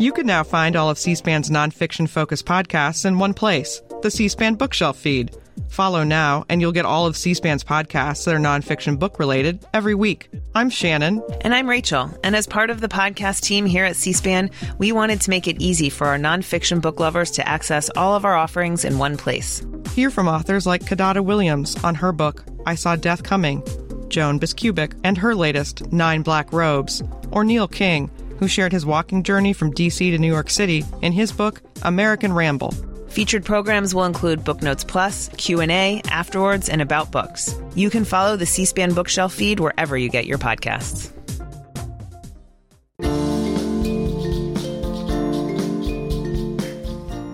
You can now find all of C-SPAN's nonfiction-focused podcasts in one place, the C-SPAN Bookshelf feed. Follow now, and you'll get all of C-SPAN's podcasts that are nonfiction book-related every week. I'm Shannon. And I'm Rachel. And as part of the podcast team here at C-SPAN, we wanted to make it easy for our nonfiction book lovers to access all of our offerings in one place. Hear from authors like Kadata Williams on her book, I Saw Death Coming, Joan Biskupic and her latest, 9 Black Robes, or Neil King, who shared his walking journey from D.C. to New York City in his book, American Ramble. Featured programs will include Book Notes Plus, Q&A, Afterwards, and About Books. You can follow the C-SPAN Bookshelf feed wherever you get your podcasts.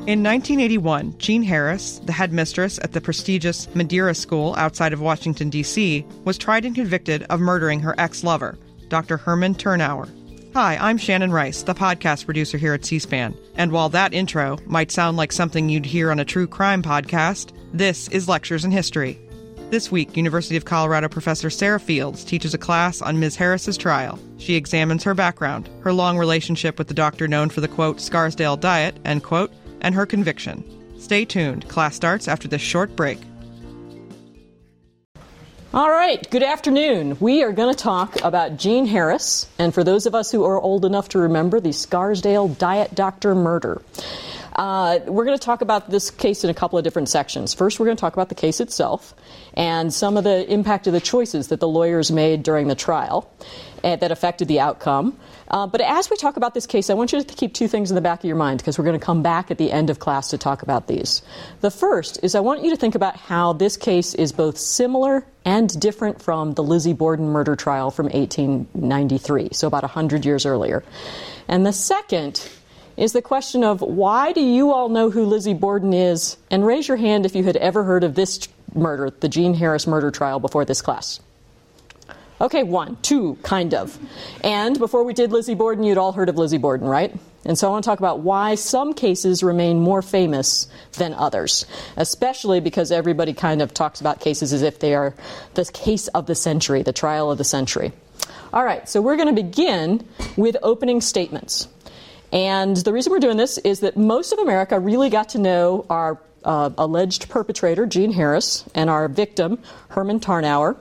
In 1981, Jean Harris, the headmistress at the prestigious Madeira School outside of Washington, D.C., was tried and convicted of murdering her ex-lover, Dr. Herman Tarnower. Hi, I'm Shannon Rice, the podcast producer here at C-SPAN. And while that intro might sound like something you'd hear on a true crime podcast, this is Lectures in History. This week, University of Colorado professor Sarah Fields teaches a class on Ms. Harris's trial. She examines her background, her long relationship with the doctor known for the, quote, Scarsdale Diet, end quote, and her conviction. Stay tuned. Class starts after this short break. All right, good afternoon. We are going to talk about Jean Harris, and for those of us who are old enough to remember, the Scarsdale Diet Doctor murder. We're going to talk about this case in a couple of different sections. First, we're going to talk about the case itself and some of the impact of the choices that the lawyers made during the trial that affected the outcome. But as we talk about this case, I want you to keep two things in the back of your mind because we're going to come back at the end of class to talk about these. The first is I want you to think about how this case is both similar and different from the Lizzie Borden murder trial from 1893, so about 100 years earlier. And the second is the question of why do you all know who Lizzie Borden is? And raise your hand if you had ever heard of this murder, the Jean Harris murder trial, before this class. Okay, one, two, kind of. And before we did Lizzie Borden, you'd all heard of Lizzie Borden, right? And so I want to talk about why some cases remain more famous than others, especially because everybody kind of talks about cases as if they are the case of the century, the trial of the century. All right, so we're going to begin with opening statements. And the reason we're doing this is that most of America really got to know our alleged perpetrator, Jean Harris, and our victim, Herman Tarnower,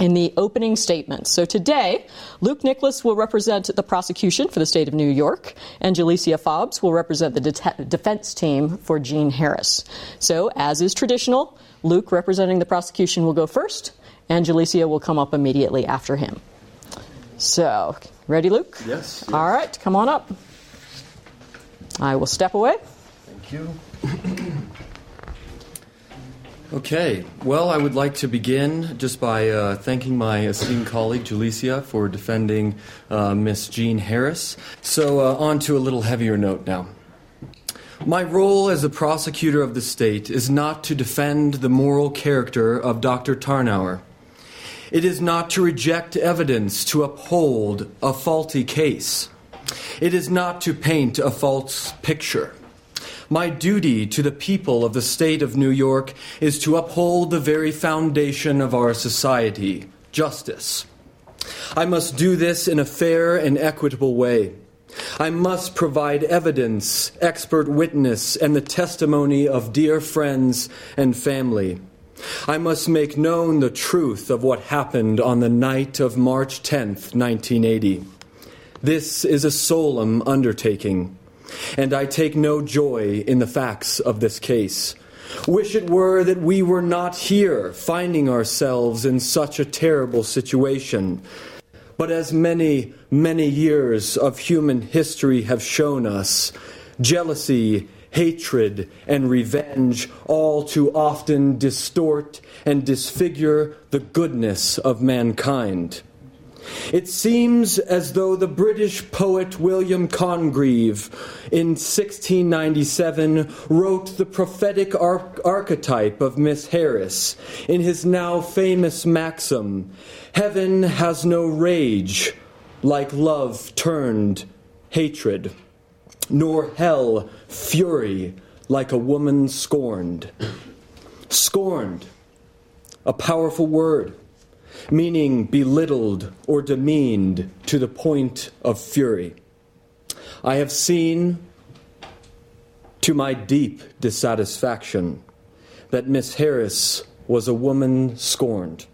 in the opening statements. So today, Luke Nicholas will represent the prosecution for the state of New York, and Jalicia Fobbs will represent the defense team for Jean Harris. So, as is traditional, Luke, representing the prosecution, will go first, and Jalicia will come up immediately after him. So, ready, Luke? Yes. All right, come on up. I will step away. Thank you. Okay, well, I would like to begin just by thanking my esteemed colleague, Jalicia, for defending Miss Jean Harris. So on to a little heavier note now. My role as the prosecutor of the state is not to defend the moral character of Dr. Tarnower. It is not to reject evidence to uphold a faulty case. It is not to paint a false picture. My duty to the people of the state of New York is to uphold the very foundation of our society, justice. I must do this in a fair and equitable way. I must provide evidence, expert witness, and the testimony of dear friends and family. I must make known the truth of what happened on the night of March 10th, 1980. This is a solemn undertaking. And I take no joy in the facts of this case. Wish it were that we were not here, finding ourselves in such a terrible situation. But as many, many years of human history have shown us, jealousy, hatred, and revenge all too often distort and disfigure the goodness of mankind. It seems as though the British poet William Congreve in 1697 wrote the prophetic archetype of Miss Harris in his now famous maxim, "Heaven has no rage like love turned hatred, nor hell fury like a woman scorned." Scorned, a powerful word. meaning belittled or demeaned to the point of fury. I have seen, to my deep dissatisfaction, that Miss Harris was a woman scorned,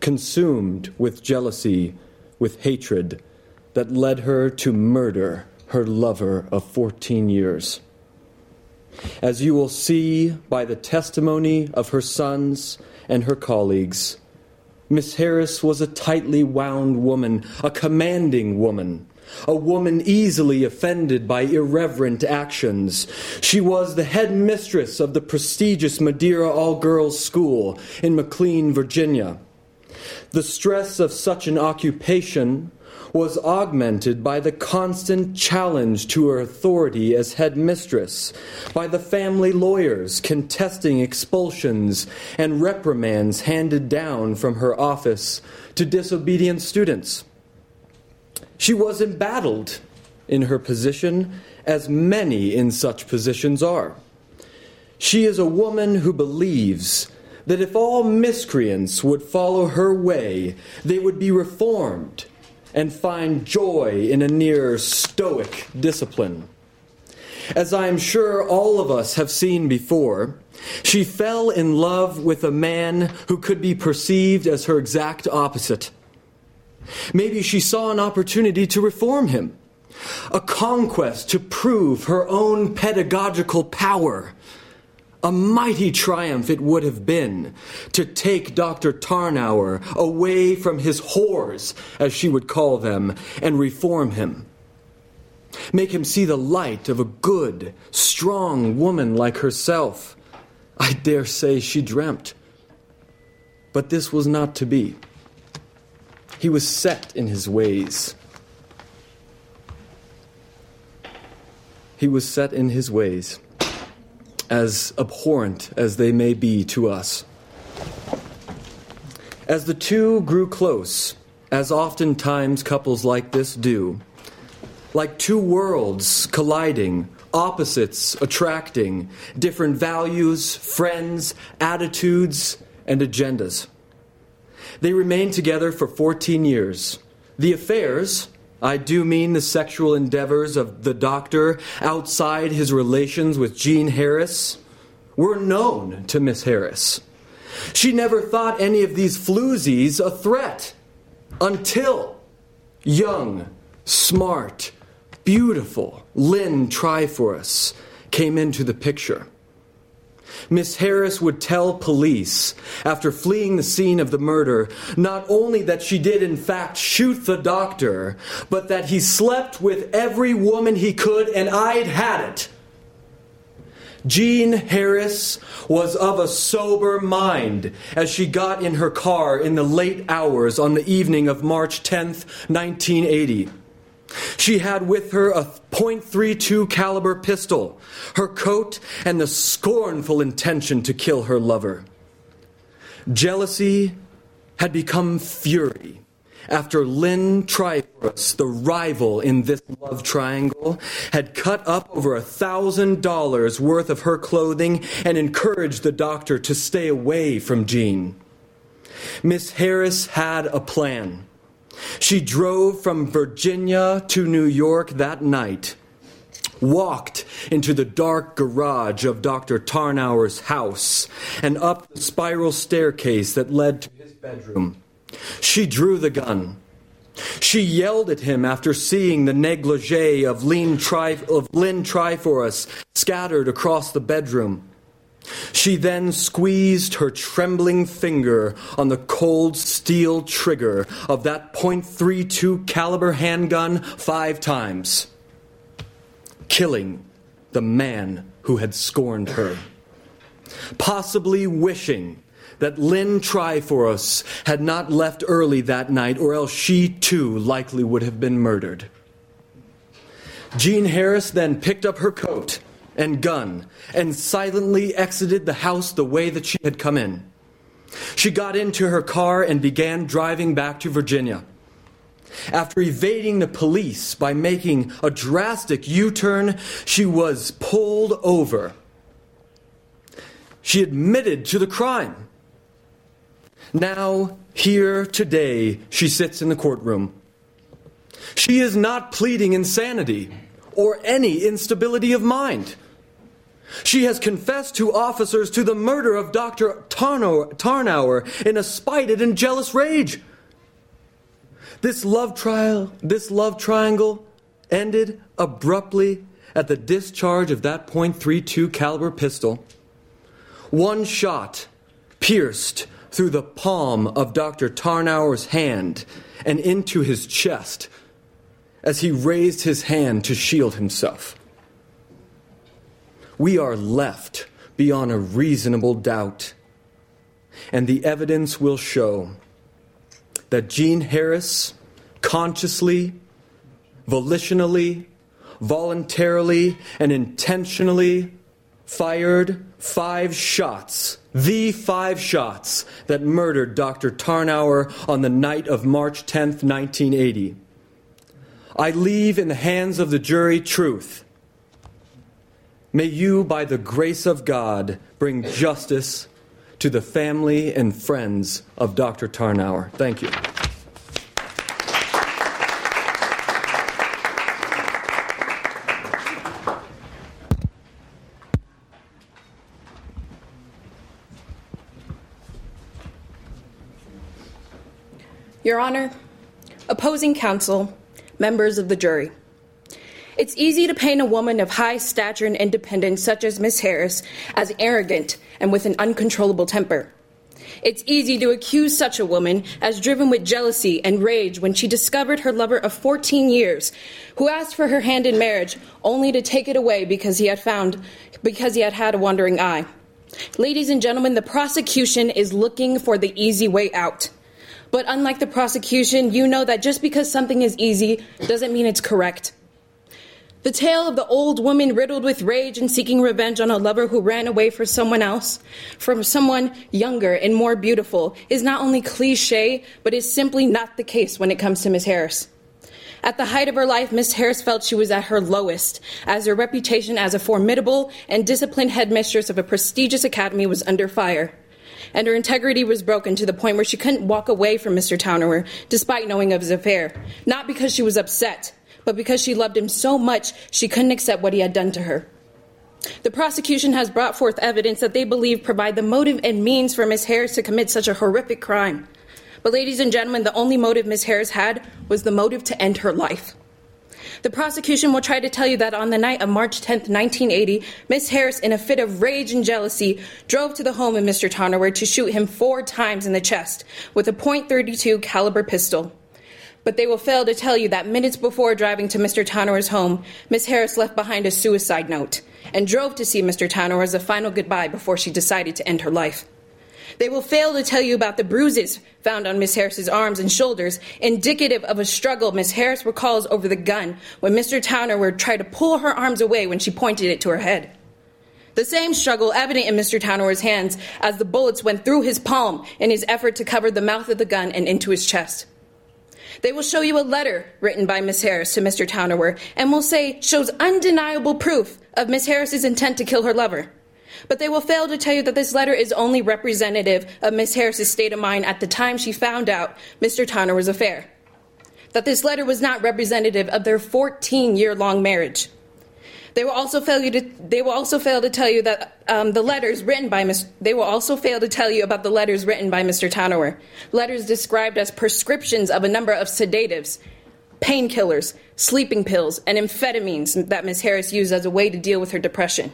consumed with jealousy, with hatred, that led her to murder her lover of 14 years. As you will see by the testimony of her sons and her colleagues, Miss Harris was a tightly wound woman, a commanding woman, a woman easily offended by irreverent actions. She was the headmistress of the prestigious Madeira All-Girls School in McLean, Virginia. The stress of such an occupation was augmented by the constant challenge to her authority as headmistress, by the family lawyers contesting expulsions and reprimands handed down from her office to disobedient students. She was embattled in her position, as many in such positions are. She is a woman who believes that if all miscreants would follow her way, they would be reformed and find joy in a near stoic discipline. As I am sure all of us have seen before, she fell in love with a man who could be perceived as her exact opposite. Maybe she saw an opportunity to reform him, a conquest to prove her own pedagogical power. A mighty triumph it would have been to take Dr. Tarnower away from his whores, as she would call them, and reform him. Make him see the light of a good, strong woman like herself. I dare say she dreamt. But this was not to be. He was set in his ways. He was set in his ways, as abhorrent as they may be to us. As the two grew close, as oftentimes couples like this do, like two worlds colliding, opposites attracting, different values, friends, attitudes, and agendas. They remained together for 14 years. The affairs, I do mean the sexual endeavors of the doctor outside his relations with Jean Harris, were known to Miss Harris. She never thought any of these floozies a threat until young, smart, beautiful Lynn Tryforos came into the picture. Miss Harris would tell police, after fleeing the scene of the murder, not only that she did in fact shoot the doctor, but that he slept with every woman he could, and I'd had it. Jean Harris was of a sober mind as she got in her car in the late hours on the evening of March 10th, 1980. She had with her a .32 caliber pistol, her coat, and the scornful intention to kill her lover. Jealousy had become fury after Lynn Tryforos, the rival in this love triangle, had cut up over $1,000 worth of her clothing and encouraged the doctor to stay away from Jean. Miss Harris had a plan. She drove from Virginia to New York that night, walked into the dark garage of Dr. Tarnower's house, and up the spiral staircase that led to his bedroom. She drew the gun. She yelled at him after seeing the negligee of Lynn Tryforos scattered across the bedroom. She then squeezed her trembling finger on the cold steel trigger of that .32 caliber handgun 5 times, killing the man who had scorned her, possibly wishing that Lynn Tryforos had not left early that night, or else she too likely would have been murdered. Jean Harris then picked up her coat and gun, and silently exited the house the way that she had come in. She got into her car and began driving back to Virginia. After evading the police by making a drastic U-turn, she was pulled over. She admitted to the crime. Now Here today, she sits in the courtroom. She is not pleading insanity or any instability of mind. She has confessed to officers to the murder of Dr. Tarnower in a spited and jealous rage. This love triangle ended abruptly at the discharge of that .32 caliber pistol. One shot pierced through the palm of Dr. Tarnower's hand and into his chest as he raised his hand to shield himself. We are left beyond a reasonable doubt, and the evidence will show that Jean Harris consciously, volitionally, voluntarily, and intentionally fired 5 shots, the 5 shots that murdered Dr. Tarnower on the night of March 10th, 1980. I leave in the hands of the jury truth. May you, by the grace of God, bring justice to the family and friends of Dr. Tarnower. Thank you. Your Honor, opposing counsel, members of the jury, it's easy to paint a woman of high stature and independence such as Miss Harris as arrogant and with an uncontrollable temper. It's easy to accuse such a woman as driven with jealousy and rage when she discovered her lover of 14 years, who asked for her hand in marriage only to take it away because he had had a wandering eye. Ladies and gentlemen, the prosecution is looking for the easy way out. But unlike the prosecution, you know that just because something is easy doesn't mean it's correct. The tale of the old woman riddled with rage and seeking revenge on a lover who ran away for someone else, from someone younger and more beautiful, is not only cliche, but is simply not the case when it comes to Miss Harris. At the height of her life, Miss Harris felt she was at her lowest, as her reputation as a formidable and disciplined headmistress of a prestigious academy was under fire. And her integrity was broken to the point where she couldn't walk away from Mr. Tarnower, despite knowing of his affair, not because she was upset, but because she loved him so much she couldn't accept what he had done to her. The prosecution has brought forth evidence that they believe provide the motive and means for Miss Harris to commit such a horrific crime. But ladies and gentlemen, the only motive Miss Harris had was the motive to end her life. The prosecution will try to tell you that on the night of March 10th, 1980, Miss Harris, in a fit of rage and jealousy, drove to the home of Mr. Tarnower to shoot him 4 times in the chest with a .32 caliber pistol. But they will fail to tell you that minutes before driving to Mr. Tarnower's home, Miss Harris left behind a suicide note and drove to see Mr. Tarnower as a final goodbye before she decided to end her life. They will fail to tell you about the bruises found on Miss Harris's arms and shoulders, indicative of a struggle Miss Harris recalls over the gun when Mr. Tarnower tried to pull her arms away when she pointed it to her head. The same struggle evident in Mr. Tarnower's hands as the bullets went through his palm in his effort to cover the mouth of the gun and into his chest. They will show you a letter written by Miss Harris to Mr. Tarnower and will say shows undeniable proof of Miss Harris's intent to kill her lover. But they will fail to tell you that this letter is only representative of Miss Harris's state of mind at the time she found out Mr. Tarnower's affair. That this letter was not representative of their 14-year-long marriage. They will also fail to tell you about the letters written by Mr. Tarnower. Letters described as prescriptions of a number of sedatives, painkillers, sleeping pills, and amphetamines that Miss Harris used as a way to deal with her depression.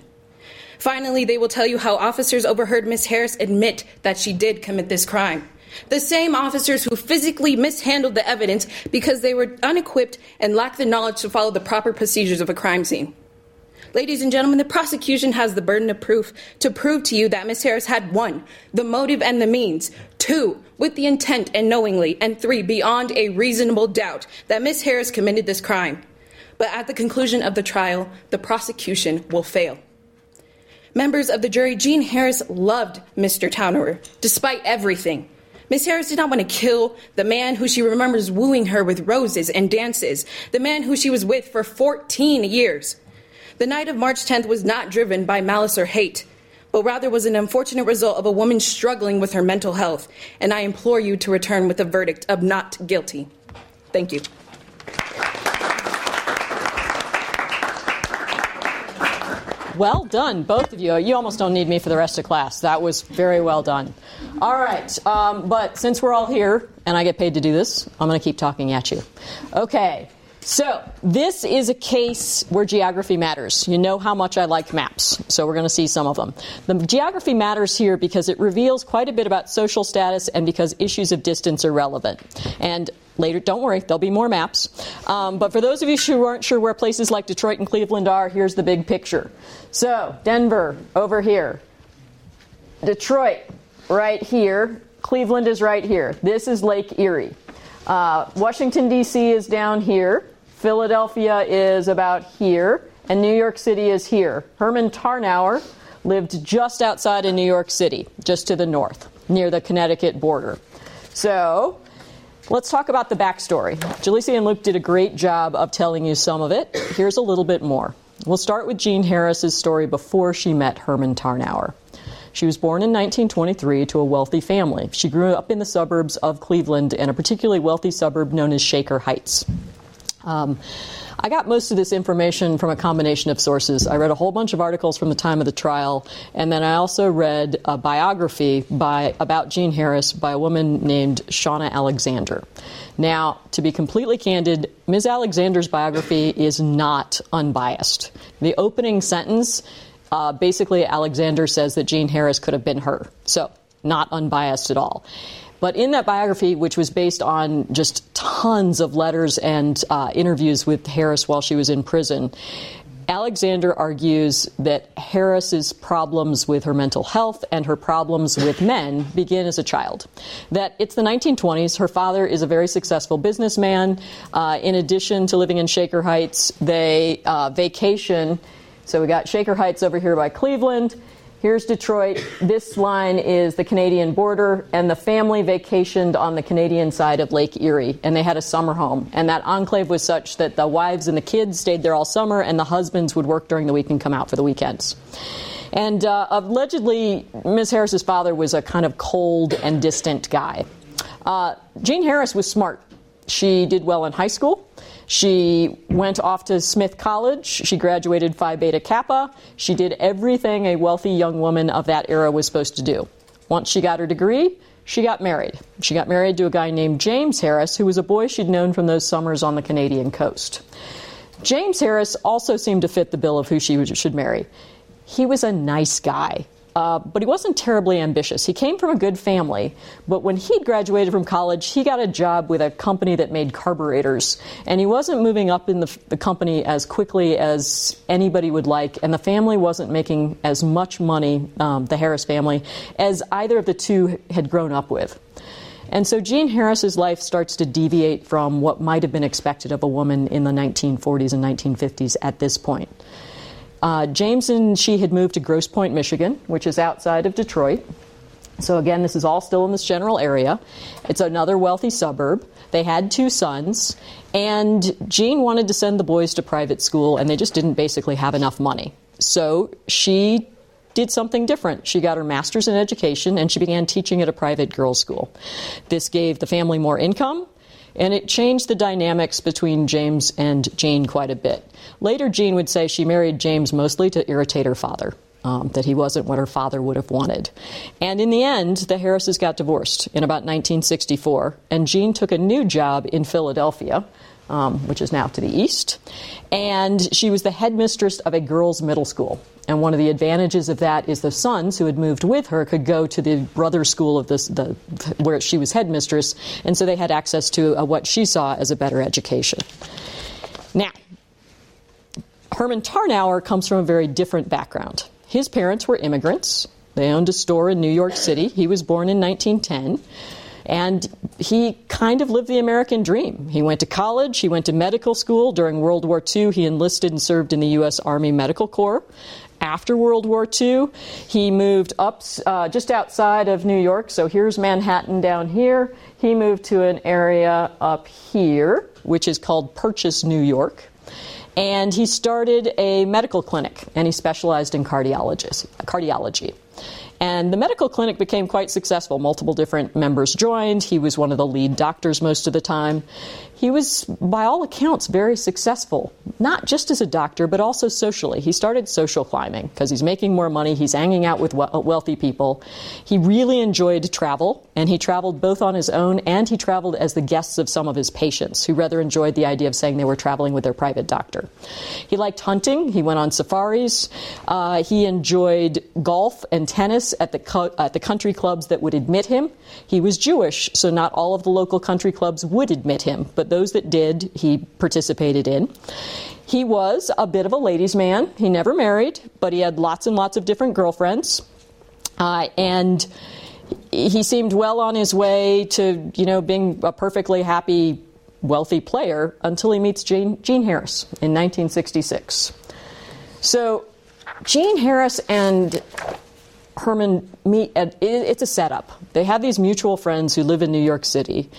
Finally, they will tell you how officers overheard Miss Harris admit that she did commit this crime. The same officers who physically mishandled the evidence because they were unequipped and lacked the knowledge to follow the proper procedures of a crime scene. Ladies and gentlemen, the prosecution has the burden of proof to prove to you that Miss Harris had 1, the motive and the means, 2, with the intent and knowingly, and 3, beyond a reasonable doubt that Miss Harris committed this crime. But at the conclusion of the trial, the prosecution will fail. Members of the jury, Jean Harris loved Mr. Tarnower, despite everything. Miss Harris did not want to kill the man who she remembers wooing her with roses and dances, the man who she was with for 14 years. The night of March 10th was not driven by malice or hate, but rather was an unfortunate result of a woman struggling with her mental health, and I implore you to return with a verdict of not guilty. Thank you. Well done, both of you. You almost don't need me for the rest of class. That was very well done. All right, but since we're all here, and I get paid to do this, I'm going to keep talking at you. Okay, so this is a case where geography matters. You know how much I like maps, so we're going to see some of them. The geography matters here because it reveals quite a bit about social status and because issues of distance are relevant. And later, don't worry, there'll be more maps. But for those of you who aren't sure where places like Detroit and Cleveland are, here's the big picture. So, Denver, over here. Detroit, right here. Cleveland is right here. This is Lake Erie. Washington, D.C. is down here. Philadelphia is about here. And New York City is here. Herman Tarnower lived just outside of New York City, just to the north, near the Connecticut border. So, let's talk about the backstory. Jalisi and Luke did a great job of telling you some of it. Here's a little bit more. We'll start with Jean Harris's story before she met Herman Tarnower. She was born in 1923 to a wealthy family. She grew up in the suburbs of Cleveland in a particularly wealthy suburb known as Shaker Heights. I got most of this information from a combination of sources. I read a whole bunch of articles from the time of the trial, and then I also read a biography about Jean Harris by a woman named Shana Alexander. Now, to be completely candid, Ms. Alexander's biography is not unbiased. The opening sentence, basically Alexander says that Jean Harris could have been her. So, not unbiased at all. But in that biography, which was based on just tons of letters and interviews with Harris while she was in prison, Alexander argues that Harris's problems with her mental health and her problems with men begin as a child. That it's the 1920s. Her father is a very successful businessman. In addition to living in Shaker Heights, they vacation. So we got Shaker Heights over here by Cleveland. Here's Detroit. This line is the Canadian border, and the family vacationed on the Canadian side of Lake Erie, and they had a summer home. And that enclave was such that the wives and the kids stayed there all summer, and the husbands would work during the week and come out for the weekends. And allegedly, Ms. Harris's father was a kind of cold and distant guy. Jean Harris was smart. She did well in high school. She went off to Smith College. She graduated Phi Beta Kappa. She did everything a wealthy young woman of that era was supposed to do. Once she got her degree, she got married. She got married to a guy named James Harris, who was a boy she'd known from those summers on the Canadian coast. James Harris also seemed to fit the bill of who she should marry. He was a nice guy. But he wasn't terribly ambitious. He came from a good family, but when he graduated from college, he got a job with a company that made carburetors, and he wasn't moving up in the company as quickly as anybody would like, and the family wasn't making as much money, the Harris family, as either of the two had grown up with. And so Jean Harris's life starts to deviate from what might have been expected of a woman in the 1940s and 1950s at this point. James and she had moved to Grosse Pointe, Michigan, which is outside of Detroit. So again, this is all still in this general area. It's another wealthy suburb. They had two sons, and Jean wanted to send the boys to private school, and they just didn't basically have enough money. So she did something different. She got her master's in education, and she began teaching at a private girls' school. This gave the family more income, and it changed the dynamics between James and Jean quite a bit. Later, Jean would say she married James mostly to irritate her father, that he wasn't what her father would have wanted. And in the end, the Harrises got divorced in about 1964, and Jean took a new job in Philadelphia, which is now to the east, and she was the headmistress of a girls' middle school. And one of the advantages of that is the sons who had moved with her could go to the brother school of where she was headmistress, and so they had access to what she saw as a better education. Now, Herman Tarnower comes from a very different background. His parents were immigrants. They owned a store in New York City. He was born in 1910. And he kind of lived the American dream. He went to college. He went to medical school. During World War II, he enlisted and served in the U.S. Army Medical Corps. After World War II, he moved up just outside of New York. So here's Manhattan down here. He moved to an area up here, which is called Purchase, New York. And he started a medical clinic, and he specialized in cardiology. And the medical clinic became quite successful. Multiple different members joined. He was one of the lead doctors most of the time. He was, by all accounts, very successful, not just as a doctor, but also socially. He started social climbing because he's making more money. He's hanging out with wealthy people. He really enjoyed travel, and he traveled both on his own and he traveled as the guests of some of his patients, who rather enjoyed the idea of saying they were traveling with their private doctor. He liked hunting. He went on safaris. He enjoyed golf and tennis at the country clubs that would admit him. He was Jewish, so not all of the local country clubs would admit him, but those that did, he participated in. He was a bit of a ladies' man. He never married, but he had lots and lots of different girlfriends. And he seemed well on his way to, being a perfectly happy, wealthy player until he meets Jean Harris in 1966. So Jean Harris and Herman meet. It's a setup. They have these mutual friends who live in New York City,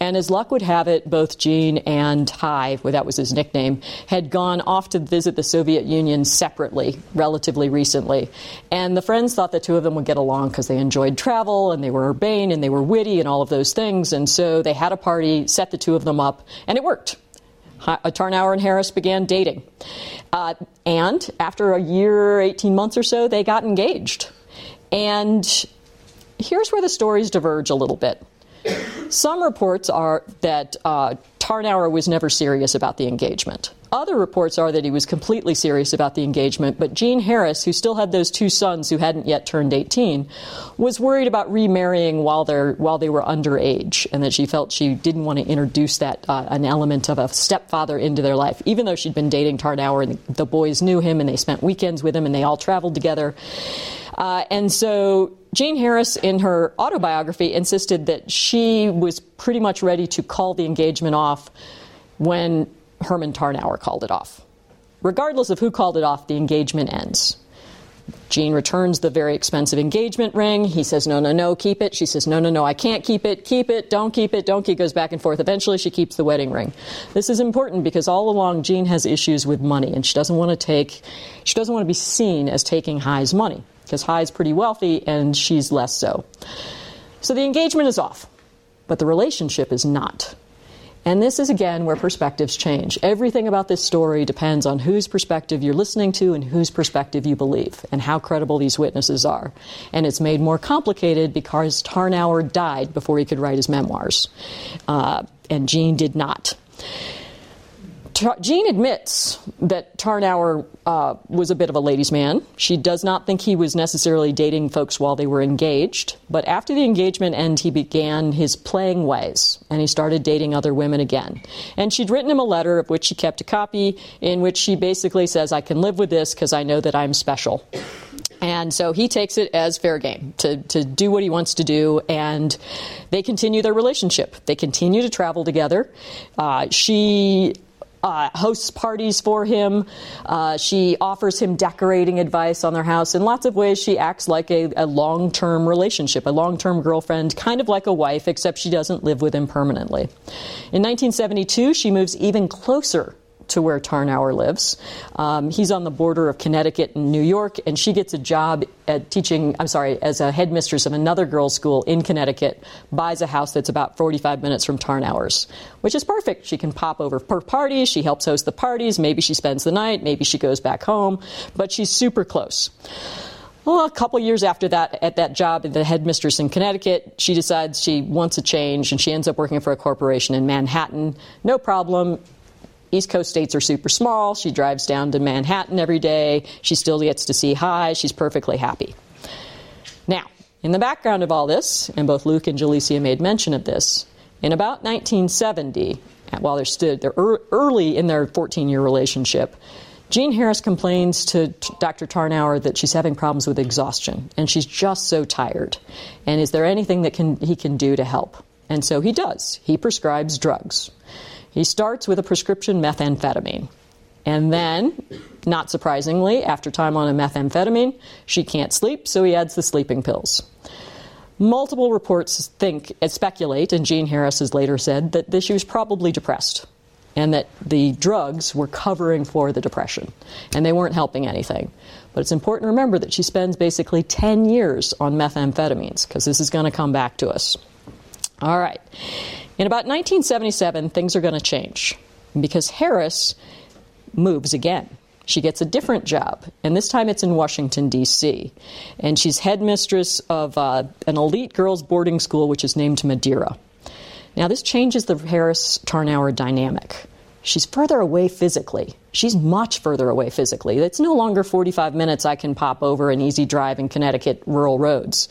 and as luck would have it, both Jean and Hive, well, that was his nickname, had gone off to visit the Soviet Union separately relatively recently, and the friends thought the two of them would get along because they enjoyed travel and they were urbane and they were witty and all of those things, and so they had a party, set the two of them up, and it worked. Tarnower and Harris began dating, and after a year, 18 months or so, they got engaged. And here's where the stories diverge a little bit. Some reports are that Tarnower was never serious about the engagement. Other reports are that he was completely serious about the engagement, but Jean Harris, who still had those two sons who hadn't yet turned 18, was worried about remarrying while they were underage, and that she felt she didn't want to introduce that an element of a stepfather into their life, even though she'd been dating Tarnower and the boys knew him and they spent weekends with him and they all traveled together. And so Jean Harris, in her autobiography, insisted that she was pretty much ready to call the engagement off when Herman Tarnower called it off. Regardless of who called it off, the engagement ends. Jean returns the very expensive engagement ring. He says, no, no, no, keep it. She says, no, no, no, I can't keep it, don't keep it, don't keep it. Goes back and forth. Eventually she keeps the wedding ring. This is important because all along Jean has issues with money, and she doesn't want to be seen as taking Hi's money, because Hi's pretty wealthy and she's less so. So the engagement is off, but the relationship is not. And this is, again, where perspectives change. Everything about this story depends on whose perspective you're listening to and whose perspective you believe and how credible these witnesses are. And it's made more complicated because Tarnower died before he could write his memoirs, and Jean did not. Jean admits that Tarnower was a bit of a ladies' man. She does not think he was necessarily dating folks while they were engaged. But after the engagement end, he began his playing ways, and he started dating other women again. And she'd written him a letter, of which she kept a copy, in which she basically says, I can live with this because I know that I'm special. And so he takes it as fair game to do what he wants to do, and they continue their relationship. They continue to travel together. She hosts parties for him. She offers him decorating advice on their house. In lots of ways, she acts like a long-term relationship, a long-term girlfriend, kind of like a wife, except she doesn't live with him permanently. In 1972, she moves even closer to where Tarnower lives. He's on the border of Connecticut and New York, and she gets a job as a headmistress of another girls' school in Connecticut, buys a house that's about 45 minutes from Tarnower's, which is perfect. She can pop over for parties, she helps host the parties, maybe she spends the night, maybe she goes back home, but she's super close. Well, a couple years after that, at that job at the headmistress in Connecticut, she decides she wants a change, and she ends up working for a corporation in Manhattan. No problem. East Coast states are super small. She drives down to Manhattan every day. She still gets to see Hi. She's perfectly happy. Now, in the background of all this, and both Luke and Jalicia made mention of this, in about 1970, while they're early in their 14-year relationship, Jean Harris complains to Dr. Tarnower that she's having problems with exhaustion, and she's just so tired. And is there anything that he can do to help? And so he does. He prescribes drugs. He starts with a prescription methamphetamine. And then, not surprisingly, after time on a methamphetamine, she can't sleep, so he adds the sleeping pills. Multiple reports speculate, and Jean Harris has later said, that she was probably depressed. and that the drugs were covering for the depression, and they weren't helping anything. But it's important to remember that she spends basically 10 years on methamphetamines, because this is going to come back to us. All right. In about 1977, things are going to change, because Harris moves again. She gets a different job, and this time it's in Washington, D.C., and she's headmistress of an elite girls' boarding school, which is named Madeira. Now, this changes the Harris-Tarnower dynamic. She's further away physically. She's much further away physically. It's no longer 45 minutes I can pop over an easy drive in Connecticut rural roads.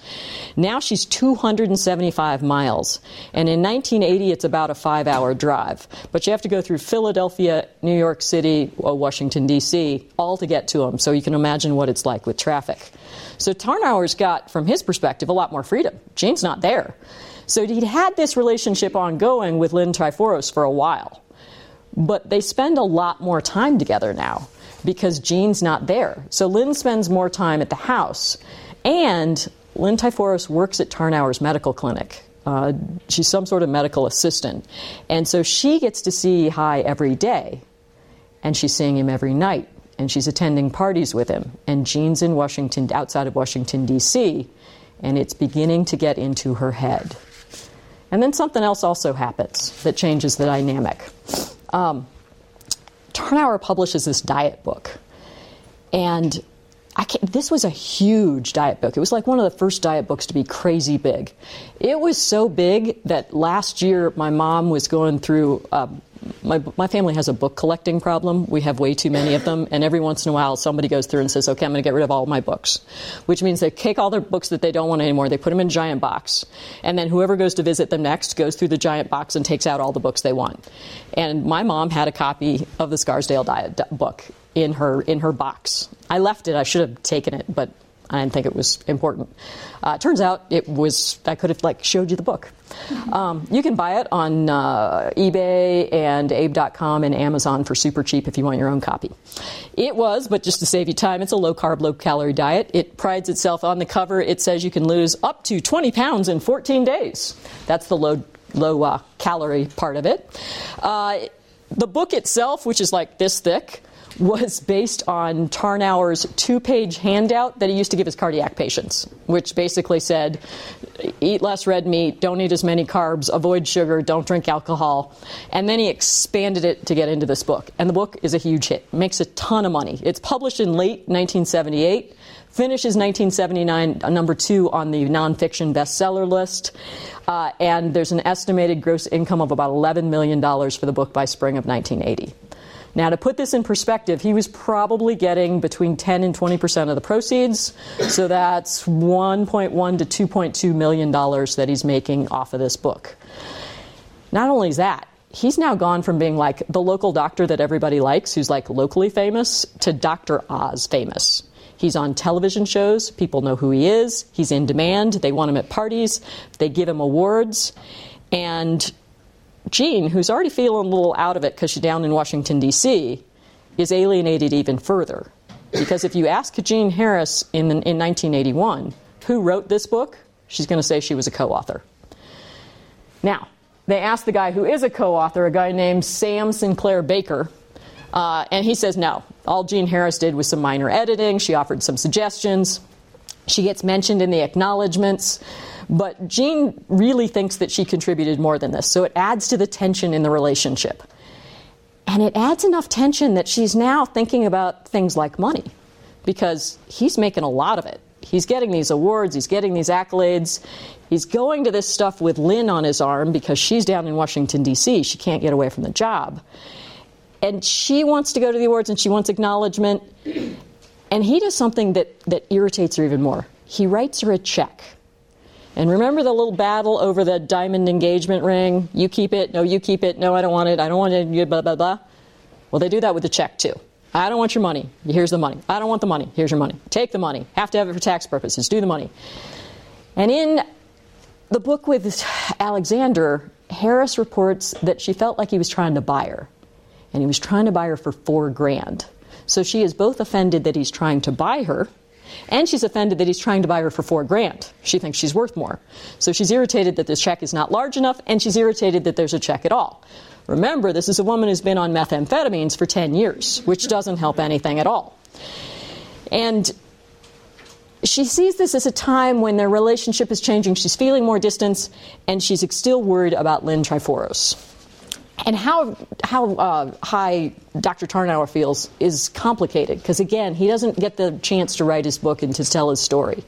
Now she's 275 miles. And in 1980, it's about a 5-hour drive. But you have to go through Philadelphia, New York City, Washington, D.C., all to get to them. So you can imagine what it's like with traffic. So Tarnower's got, from his perspective, a lot more freedom. Jane's not there. So he'd had this relationship ongoing with Lynn Tryforos for a while. But they spend a lot more time together now because Jean's not there. So Lynn spends more time at the house. And Lynn Tryforos works at Tarnower's medical clinic. She's some sort of medical assistant. And so she gets to see High every day. And she's seeing him every night. And she's attending parties with him. And Jean's in Washington, outside of Washington, D.C. And it's beginning to get into her head. And then something else also happens that changes the dynamic. Tarnower publishes this diet book, and this was a huge diet book. It was like one of the first diet books to be crazy big. It was so big that last year my mom was going through, my family has a book collecting problem. We have way too many of them, and every once in a while somebody goes through and says, okay, I'm going to get rid of all my books, which means they take all their books that they don't want anymore, they put them in a giant box, and then whoever goes to visit them next goes through the giant box and takes out all the books they want. And my mom had a copy of the Scarsdale Diet book in her box. I left it. I should have taken it, but I didn't think it was important. Turns out it was. I could have showed you the book. You can buy it on eBay and Abe.com and Amazon for super cheap if you want your own copy. It was, but just to save you time, it's a low-carb, low-calorie diet. It prides itself on the cover. It says you can lose up to 20 pounds in 14 days. That's the low-calorie part of it. The book itself, which is this thick, was based on Tarnower's 2-page handout that he used to give his cardiac patients, which basically said, eat less red meat, don't eat as many carbs, avoid sugar, don't drink alcohol. And then he expanded it to get into this book. And the book is a huge hit, makes a ton of money. It's published in late 1978, finishes 1979, number 2 on the nonfiction bestseller list. And there's an estimated gross income of about $11 million for the book by spring of 1980. Now, to put this in perspective, he was probably getting between 10 and 20% of the proceeds, so that's $1.1 to $2.2 million that he's making off of this book. Not only is that, he's now gone from being the local doctor that everybody likes, who's locally famous, to Dr. Oz famous. He's on television shows. People know who he is. He's in demand. They want him at parties. They give him awards. And Jean, who's already feeling a little out of it because she's down in Washington, D.C., is alienated even further. Because if you ask Jean Harris in 1981 who wrote this book, she's going to say she was a co-author. Now, they asked the guy who is a co-author, a guy named Sam Sinclair Baker, and he says no. All Jean Harris did was some minor editing. She offered some suggestions. She gets mentioned in the acknowledgments. But Jean really thinks that she contributed more than this, so it adds to the tension in the relationship. And it adds enough tension that she's now thinking about things like money, because he's making a lot of it. He's getting these awards, he's getting these accolades, he's going to this stuff with Lynn on his arm because she's down in Washington, D.C., she can't get away from the job. And she wants to go to the awards and she wants acknowledgement, and he does something that irritates her even more. He writes her a check. And remember the little battle over the diamond engagement ring? You keep it. No, you keep it. No, I don't want it. I don't want it. Blah, blah, blah. Well, they do that with the check, too. I don't want your money. Here's the money. I don't want the money. Here's your money. Take the money. Have to have it for tax purposes. Do the money. And in the book with Alexander, Harris reports that she felt like he was trying to buy her. And he was trying to buy her for $4,000. So she is both offended that he's trying to buy her, and she's offended that he's trying to buy her for $4,000. She thinks she's worth more. So she's irritated that this check is not large enough, and she's irritated that there's a check at all. Remember, this is a woman who's been on methamphetamines for 10 years, which doesn't help anything at all. And she sees this as a time when their relationship is changing. She's feeling more distance, and she's still worried about Lynn Tryforos. And how high Dr. Tarnower feels is complicated, because, again, he doesn't get the chance to write his book and to tell his story.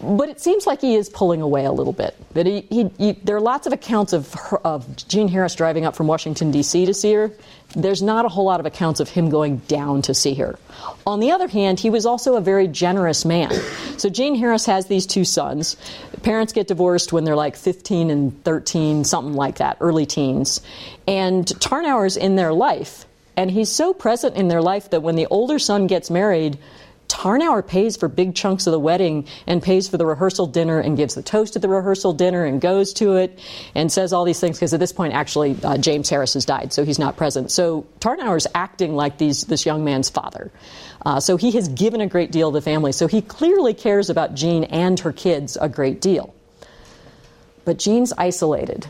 But it seems like he is pulling away a little bit. That there are lots of accounts of Jean Harris driving up from Washington, D.C. to see her. There's not a whole lot of accounts of him going down to see her. On the other hand, he was also a very generous man. So Jean Harris has these two sons. Parents get divorced when they're like 15 and 13, something like that, early teens. And Tarnower's in their life, and he's so present in their life that when the older son gets married, Tarnower pays for big chunks of the wedding and pays for the rehearsal dinner and gives the toast at the rehearsal dinner and goes to it and says all these things, because at this point, actually, James Harris has died, so he's not present. So Tarnower's acting like this young man's father. So he has given a great deal to the family. So he clearly cares about Jean and her kids a great deal. But Jean's isolated.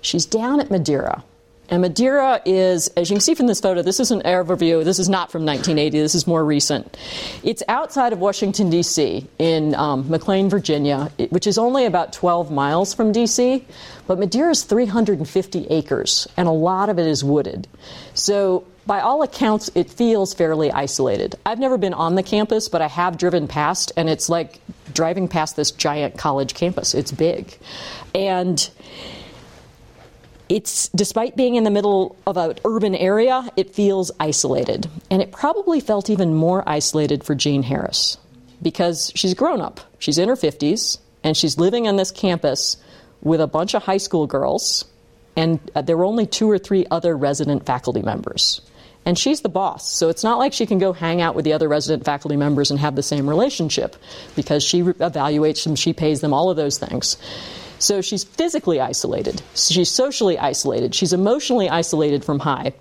She's down at Madeira. And Madeira is, as you can see from this photo, this is an overview. This is not from 1980. This is more recent. It's outside of Washington, D.C., in McLean, Virginia, which is only about 12 miles from D.C., but Madeira is 350 acres, and a lot of it is wooded. So by all accounts, it feels fairly isolated. I've never been on the campus, but I have driven past, and it's like driving past this giant college campus. It's big. And it's, despite being in the middle of an urban area, it feels isolated. And it probably felt even more isolated for Jean Harris, because she's grown up. She's in her 50s, and she's living on this campus with a bunch of high school girls, and there were only 2 or 3 other resident faculty members. And she's the boss, so it's not like she can go hang out with the other resident faculty members and have the same relationship, because she evaluates them, she pays them, all of those things. So she's physically isolated. She's socially isolated. She's emotionally isolated from high.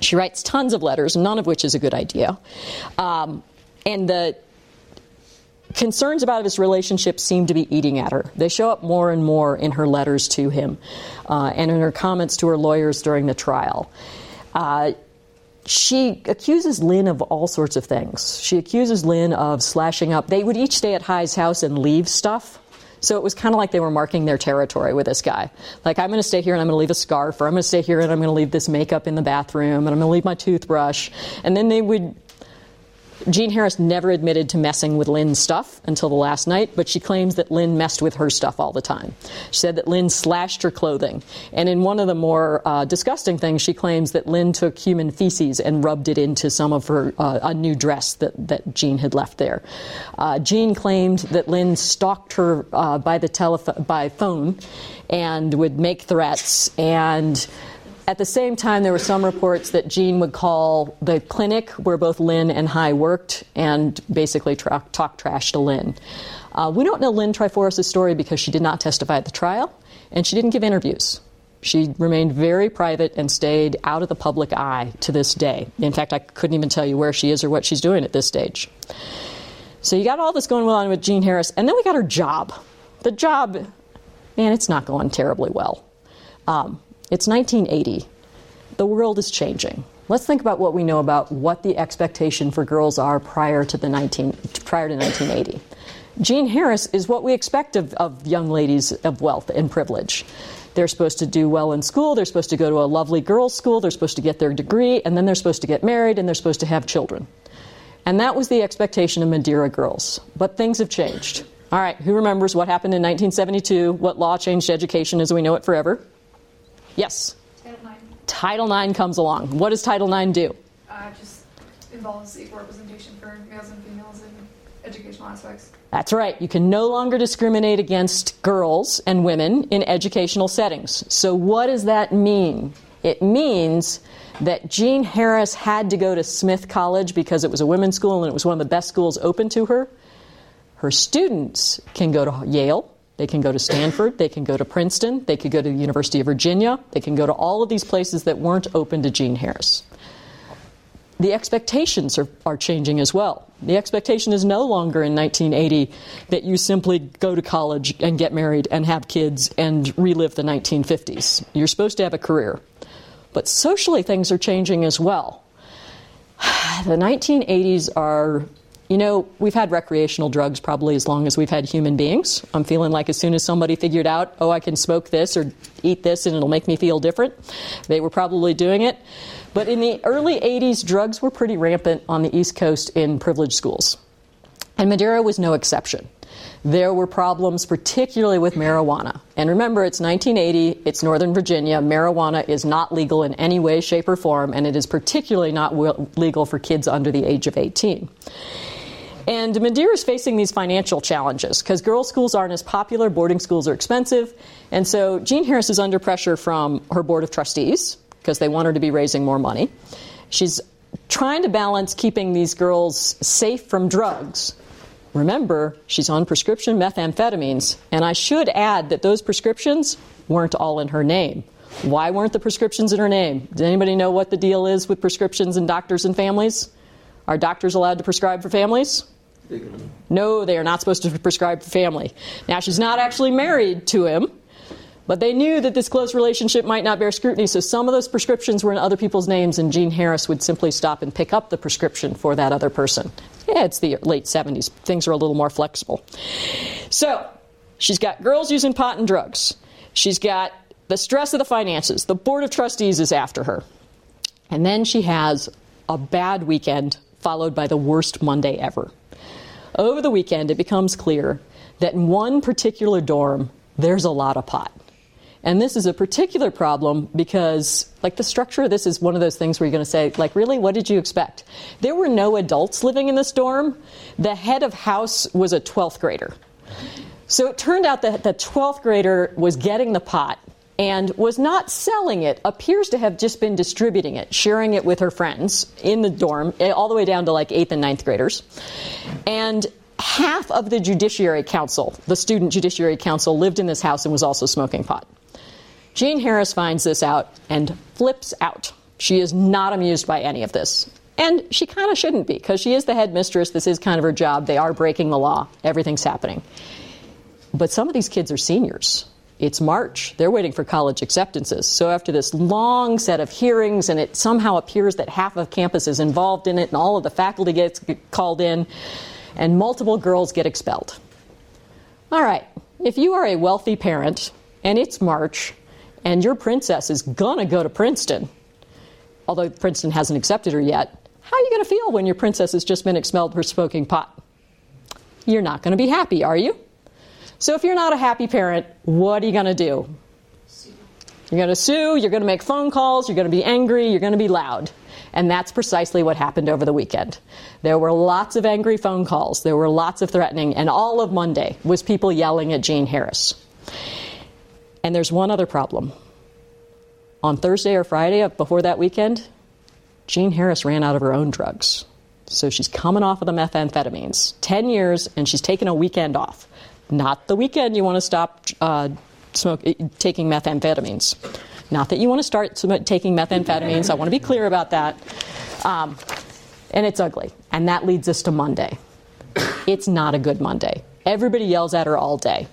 She writes tons of letters, none of which is a good idea. And the concerns about his relationship seem to be eating at her. They show up more and more in her letters to him and in her comments to her lawyers during the trial. She accuses Lynn of all sorts of things. She accuses Lynn of slashing up. They would each stay at High's house and leave stuff. So it was kind of like they were marking their territory with this guy. Like, I'm going to stay here and I'm going to leave a scarf, or I'm going to stay here and I'm going to leave this makeup in the bathroom, and I'm going to leave my toothbrush. And then they would... Jean Harris never admitted to messing with Lynn's stuff until the last night, but she claims that Lynn messed with her stuff all the time. She said that Lynn slashed her clothing. And in one of the more disgusting things, she claims that Lynn took human feces and rubbed it into some of her a new dress that Jean had left there. Jean claimed that Lynn stalked her by phone and would make threats, and at the same time, there were some reports that Jean would call the clinic where both Lynn and High worked and basically talk trash to Lynn. We don't know Lynn Tryforos' story because she did not testify at the trial, and she didn't give interviews. She remained very private and stayed out of the public eye to this day. In fact, I couldn't even tell you where she is or what she's doing at this stage. So you got all this going on with Jean Harris, and then we got her job. The job, man, it's not going terribly well. It's 1980. The world is changing. Let's think about what we know about what the expectation for girls are prior to 1980. Jean Harris is what we expect of young ladies of wealth and privilege. They're supposed to do well in school. They're supposed to go to a lovely girls' school. They're supposed to get their degree, and then they're supposed to get married, and they're supposed to have children. And that was the expectation of Madeira girls. But things have changed. All right, who remembers what happened in 1972? What law changed education as we know it forever? Yes? Title IX comes along. What does Title IX do? It just involves equal representation for males and females in educational aspects. That's right. You can no longer discriminate against girls and women in educational settings. So what does that mean? It means that Jean Harris had to go to Smith College because it was a women's school and it was one of the best schools open to her. Her students can go to Yale. They can go to Stanford, they can go to Princeton, they could go to the University of Virginia, they can go to all of these places that weren't open to Jean Harris. The expectations are changing as well. The expectation is no longer in 1980 that you simply go to college and get married and have kids and relive the 1950s. You're supposed to have a career. But socially, things are changing as well. The 1980s are, you know, we've had recreational drugs probably as long as we've had human beings. I'm feeling like as soon as somebody figured out, oh, I can smoke this or eat this and it'll make me feel different, they were probably doing it. But in the early 80s, drugs were pretty rampant on the East Coast in privileged schools. And Madeira was no exception. There were problems, particularly with marijuana. And remember, it's 1980, it's Northern Virginia. Marijuana is not legal in any way, shape, or form, and it is particularly not legal for kids under the age of 18. And Madeira is facing these financial challenges because girls' schools aren't as popular, boarding schools are expensive. And so Jean Harris is under pressure from her board of trustees, because they want her to be raising more money. She's trying to balance keeping these girls safe from drugs. Remember, she's on prescription methamphetamines, and I should add that those prescriptions weren't all in her name. Why weren't the prescriptions in her name? Does anybody know what the deal is with prescriptions and doctors and families? Are doctors allowed to prescribe for families? No, they are not supposed to prescribe for family. Now, she's not actually married to him, but they knew that this close relationship might not bear scrutiny, so some of those prescriptions were in other people's names, and Jean Harris would simply stop and pick up the prescription for that other person. Yeah, it's the late 70s. Things are a little more flexible. So she's got girls using pot and drugs. She's got the stress of the finances. The board of trustees is after her. And then she has a bad weekend followed by the worst Monday ever. Over the weekend, it becomes clear that in one particular dorm, there's a lot of pot. And this is a particular problem because, like, the structure of this is one of those things where you're going to say, like, really, what did you expect? There were no adults living in this dorm. The head of house was a 12th grader. So it turned out that the 12th grader was getting the pot and was not selling it, appears to have just been distributing it, sharing it with her friends in the dorm, all the way down to, like, 8th and 9th graders. And half of the Judiciary Council, the Student Judiciary Council, lived in this house and was also smoking pot. Jean Harris finds this out and flips out. She is not amused by any of this. And she kind of shouldn't be, because she is the headmistress. This is kind of her job. They are breaking the law. Everything's happening. But some of these kids are seniors. It's March. They're waiting for college acceptances. So after this long set of hearings, and it somehow appears that half of campus is involved in it, and all of the faculty gets called in, and multiple girls get expelled. All right, if you are a wealthy parent, and it's March, and your princess is going to go to Princeton, although Princeton hasn't accepted her yet, how are you going to feel when your princess has just been expelled for smoking pot? You're not going to be happy, are you? So if you're not a happy parent, what are you going to do? You're going to sue, you're going to make phone calls, you're going to be angry, you're going to be loud. And that's precisely what happened over the weekend. There were lots of angry phone calls, there were lots of threatening, and all of Monday was people yelling at Jean Harris. And there's one other problem. On Thursday or Friday, before that weekend, Jean Harris ran out of her own drugs. So she's coming off of the methamphetamines. 10 years, and she's taken a weekend off. Not the weekend you want to stop taking methamphetamines. Not that you want to start taking methamphetamines. I want to be clear about that. And it's ugly. And that leads us to Monday. It's not a good Monday. Everybody yells at her all day.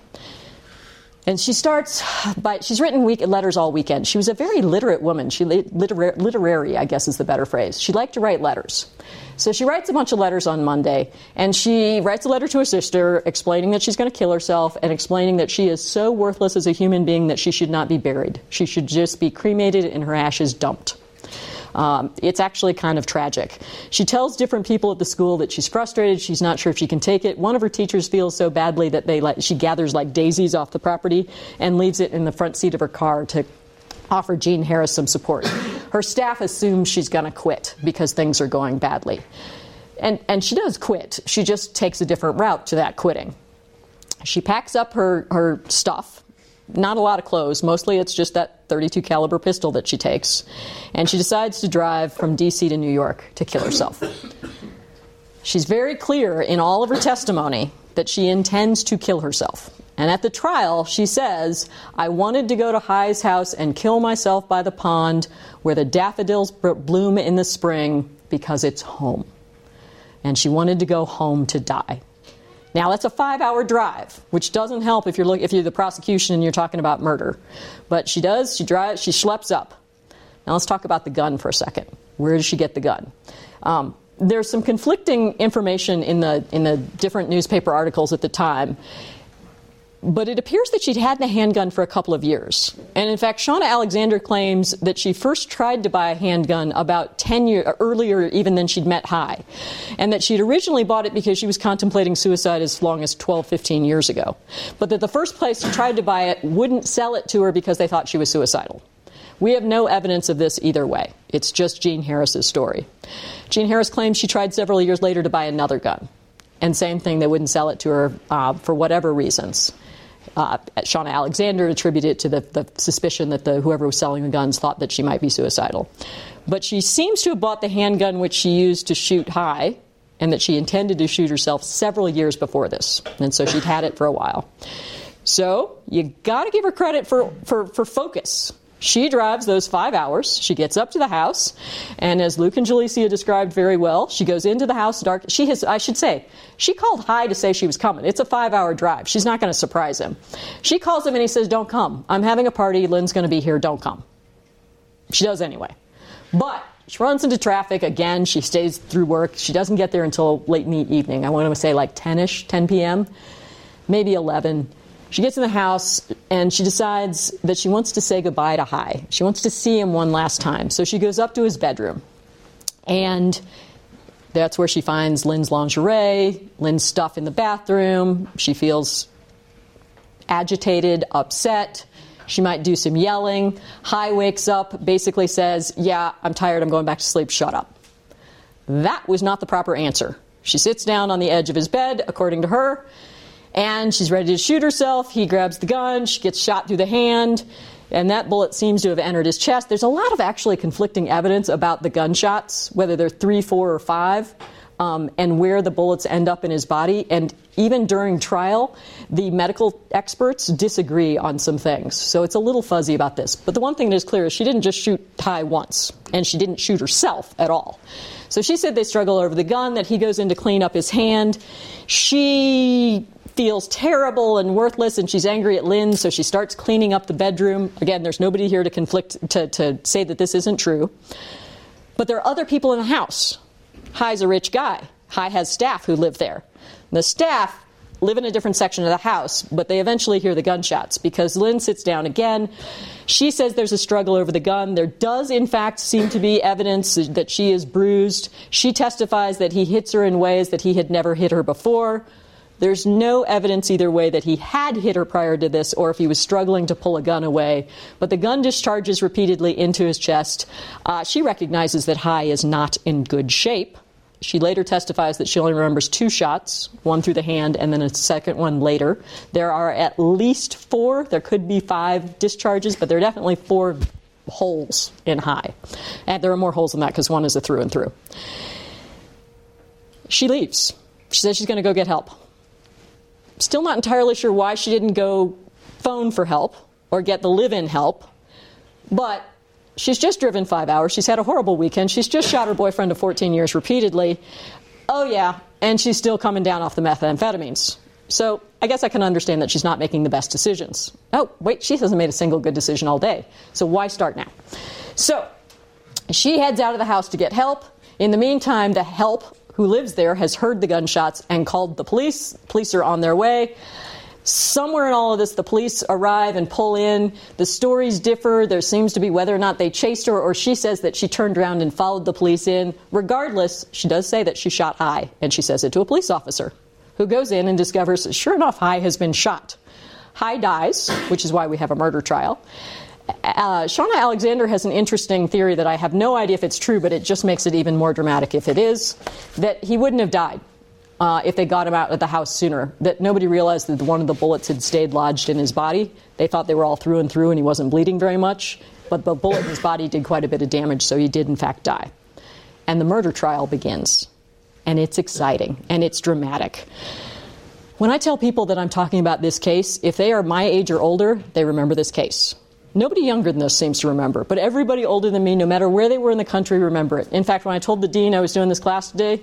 And she starts by, she's written letters all weekend. She was a very literate woman. She literary, I guess is the better phrase. She liked to write letters. So she writes a bunch of letters on Monday, and she writes a letter to her sister explaining that she's going to kill herself and explaining that she is so worthless as a human being that she should not be buried. She should just be cremated and her ashes dumped. It's actually kind of tragic. She tells different people at the school that she's frustrated. She's not sure if she can take it. One of her teachers feels so badly that she gathers like daisies off the property and leaves it in the front seat of her car to offer Jean Harris some support. Her staff assumes she's going to quit because things are going badly. And she does quit. She just takes a different route to that quitting. She packs up her stuff. Not a lot of clothes. Mostly it's just that .32 caliber pistol that she takes. And she decides to drive from D.C. to New York to kill herself. She's very clear in all of her testimony that she intends to kill herself. And at the trial, she says, "I wanted to go to High's house and kill myself by the pond where the daffodils bloom in the spring because it's home." and she wanted to go home to die. Now, that's a 5-hour drive, which doesn't help if you're the prosecution and you're talking about murder. But she does, she drives, she schleps up. Now, let's talk about the gun for a second. Where did she get the gun? There's some conflicting information in the different newspaper articles at the time. But it appears that she'd had a handgun for a couple of years. And in fact, Shana Alexander claims that she first tried to buy a handgun about 10 years earlier even than she'd met high. And that she'd originally bought it because she was contemplating suicide as long as 12, 15 years ago. But that the first place who tried to buy it wouldn't sell it to her because they thought she was suicidal. We have no evidence of this either way. It's just Jean Harris's story. Jean Harris claims she tried several years later to buy another gun. And same thing, they wouldn't sell it to her for whatever reasons. Shana Alexander attributed it to the suspicion that whoever was selling the guns thought that she might be suicidal. But she seems to have bought the handgun which she used to shoot high, and that she intended to shoot herself several years before this. And so she'd had it for a while. So you got to give her credit for focus. She drives those 5 hours. She gets up to the house. And as Luke and Jalicia described very well, she goes into the house dark. She called high to say she was coming. It's a 5-hour drive. She's not going to surprise him. She calls him and he says, "Don't come. I'm having a party. Lynn's going to be here. Don't come." She does anyway. But she runs into traffic again. She stays through work. She doesn't get there until late in the evening. I want to say like 10-ish, 10 p.m., maybe 11. She gets in the house, and she decides that she wants to say goodbye to High. She wants to see him one last time. So she goes up to his bedroom, and that's where she finds Lynn's lingerie, Lynn's stuff in the bathroom. She feels agitated, upset. She might do some yelling. High wakes up, basically says, "Yeah, I'm tired. I'm going back to sleep. Shut up." That was not the proper answer. She sits down on the edge of his bed, according to her, and she's ready to shoot herself. He grabs the gun. She gets shot through the hand. And that bullet seems to have entered his chest. There's a lot of actually conflicting evidence about the gunshots, whether they're 3, 4, or 5, and where the bullets end up in his body. And even during trial, the medical experts disagree on some things. So it's a little fuzzy about this. But the one thing that is clear is she didn't just shoot Ty once, and she didn't shoot herself at all. So she said they struggle over the gun, that he goes in to clean up his hand. She feels terrible and worthless, and she's angry at Lynn, so she starts cleaning up the bedroom. Again, there's nobody here to conflict to say that this isn't true. But there are other people in the house. High's a rich guy. High has staff who live there. The staff live in a different section of the house, but they eventually hear the gunshots because Lynn sits down again. She says there's a struggle over the gun. There does, in fact, seem to be evidence that she is bruised. She testifies that he hits her in ways that he had never hit her before. There's no evidence either way that he had hit her prior to this or if he was struggling to pull a gun away. But the gun discharges repeatedly into his chest. She recognizes that High is not in good shape. She later testifies that she only remembers 2 shots, one through the hand and then a second one later. There are at least 4. There could be 5 discharges, but there are definitely 4 holes in High. And there are more holes than that because one is a through and through. She leaves. She says she's going to go get help. Still not entirely sure why she didn't go phone for help or get the live-in help, but she's just driven 5 hours. She's had a horrible weekend. She's just shot her boyfriend of 14 years repeatedly. Oh, yeah, and she's still coming down off the methamphetamines. So I guess I can understand that she's not making the best decisions. Oh, wait, she hasn't made a single good decision all day, so why start now? So she heads out of the house to get help. In the meantime, the help who lives there has heard the gunshots and called the police. Police are on their way. Somewhere in all of this, the police arrive and pull in. The stories differ. There seems to be whether or not they chased her, or she says that she turned around and followed the police in. Regardless, she does say that she shot High, and she says it to a police officer who goes in and discovers, sure enough, High has been shot. High dies, which is why we have a murder trial. Shana Alexander has an interesting theory that I have no idea if it's true, but it just makes it even more dramatic if it is, that he wouldn't have died if they got him out of the house sooner, that nobody realized that one of the bullets had stayed lodged in his body. They thought they were all through and through and he wasn't bleeding very much, but the bullet in his body did quite a bit of damage, so he did in fact die. And the murder trial begins, and it's exciting, and it's dramatic. When I tell people that I'm talking about this case, if they are my age or older, they remember this case. Nobody younger than this seems to remember, but everybody older than me, no matter where they were in the country, remember it. In fact, when I told the dean I was doing this class today,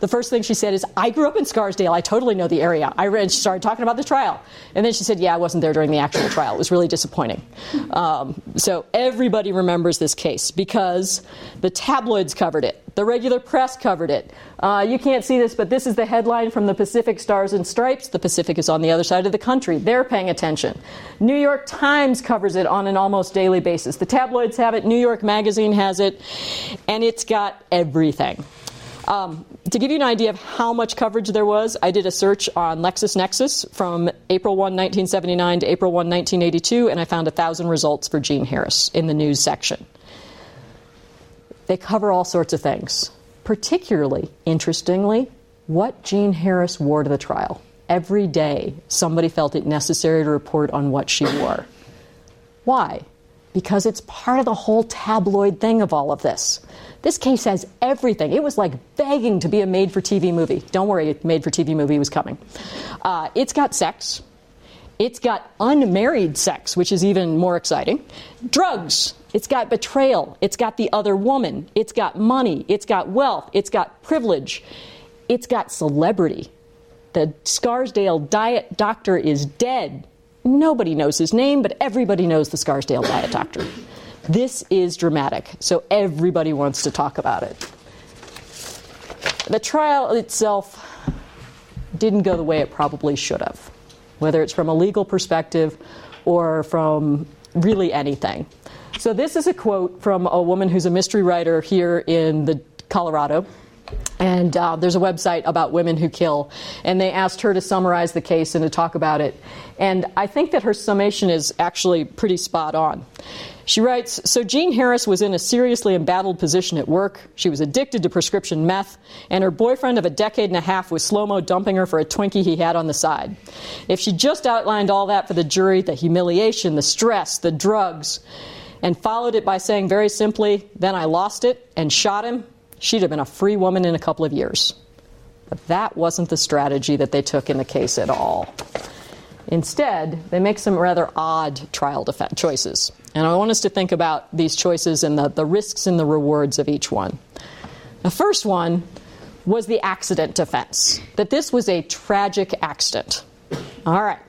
The first thing she said is, I grew up in Scarsdale. I totally know the area. She started talking about the trial. And then she said, yeah, I wasn't there during the actual trial. It was really disappointing. So everybody remembers this case because the tabloids covered it. The regular press covered it. You can't see this, but this is the headline from the Pacific Stars and Stripes. The Pacific is on the other side of the country. They're paying attention. New York Times covers it on an almost daily basis. The tabloids have it. New York Magazine has it. And it's got everything. To give you an idea of how much coverage there was, I did a search on LexisNexis from April 1, 1979 to April 1, 1982, and I found 1,000 results for Jean Harris in the news section. They cover all sorts of things. Particularly, interestingly, what Jean Harris wore to the trial. Every day, somebody felt it necessary to report on what she wore. Why? Because it's part of the whole tabloid thing of all of this. This case has everything. It was like begging to be a made-for-TV movie. Don't worry, a made-for-TV movie was coming. It's got sex. It's got unmarried sex, which is even more exciting. Drugs. It's got betrayal. It's got the other woman. It's got money. It's got wealth. It's got privilege. It's got celebrity. The Scarsdale Diet Doctor is dead. Nobody knows his name, but everybody knows the Scarsdale Diet Doctor. This is dramatic, so everybody wants to talk about it. The trial itself didn't go the way it probably should have, whether it's from a legal perspective or from really anything. So this is a quote from a woman who's a mystery writer here in Colorado. And there's a website about women who kill. And they asked her to summarize the case and to talk about it. And I think that her summation is actually pretty spot on. She writes, so Jean Harris was in a seriously embattled position at work. She was addicted to prescription meth, and her boyfriend of a decade and a half was slow-mo dumping her for a Twinkie he had on the side. If she just outlined all that for the jury, the humiliation, the stress, the drugs, and followed it by saying very simply, then I lost it and shot him, she'd have been a free woman in a couple of years. But that wasn't the strategy that they took in the case at all. Instead, they make some rather odd trial choices. And I want us to think about these choices and the risks and the rewards of each one. The first one was the accident defense, that this was a tragic accident. All right.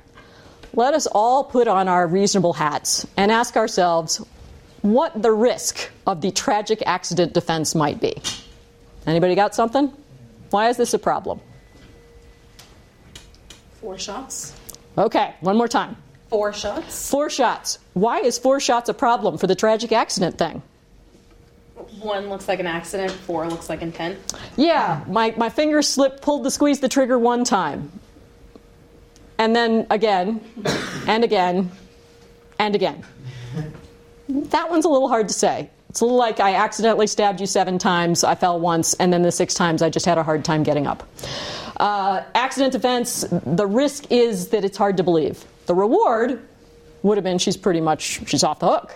Let us all put on our reasonable hats and ask ourselves what the risk of the tragic accident defense might be. Anybody got something? Why is this a problem? 4 shots. Okay, one more time. 4 shots. 4 shots. Why is 4 shots a problem for the tragic accident thing? 1 looks like an accident, 4 looks like intent. Yeah, my finger slipped, pulled the squeeze the trigger one time. And then again, and again, and again. That one's a little hard to say. It's a little like I accidentally stabbed you 7 times, I fell once, and then the 6th time I just had a hard time getting up. Accident defense, the risk is that it's hard to believe. The reward would have been she's off the hook.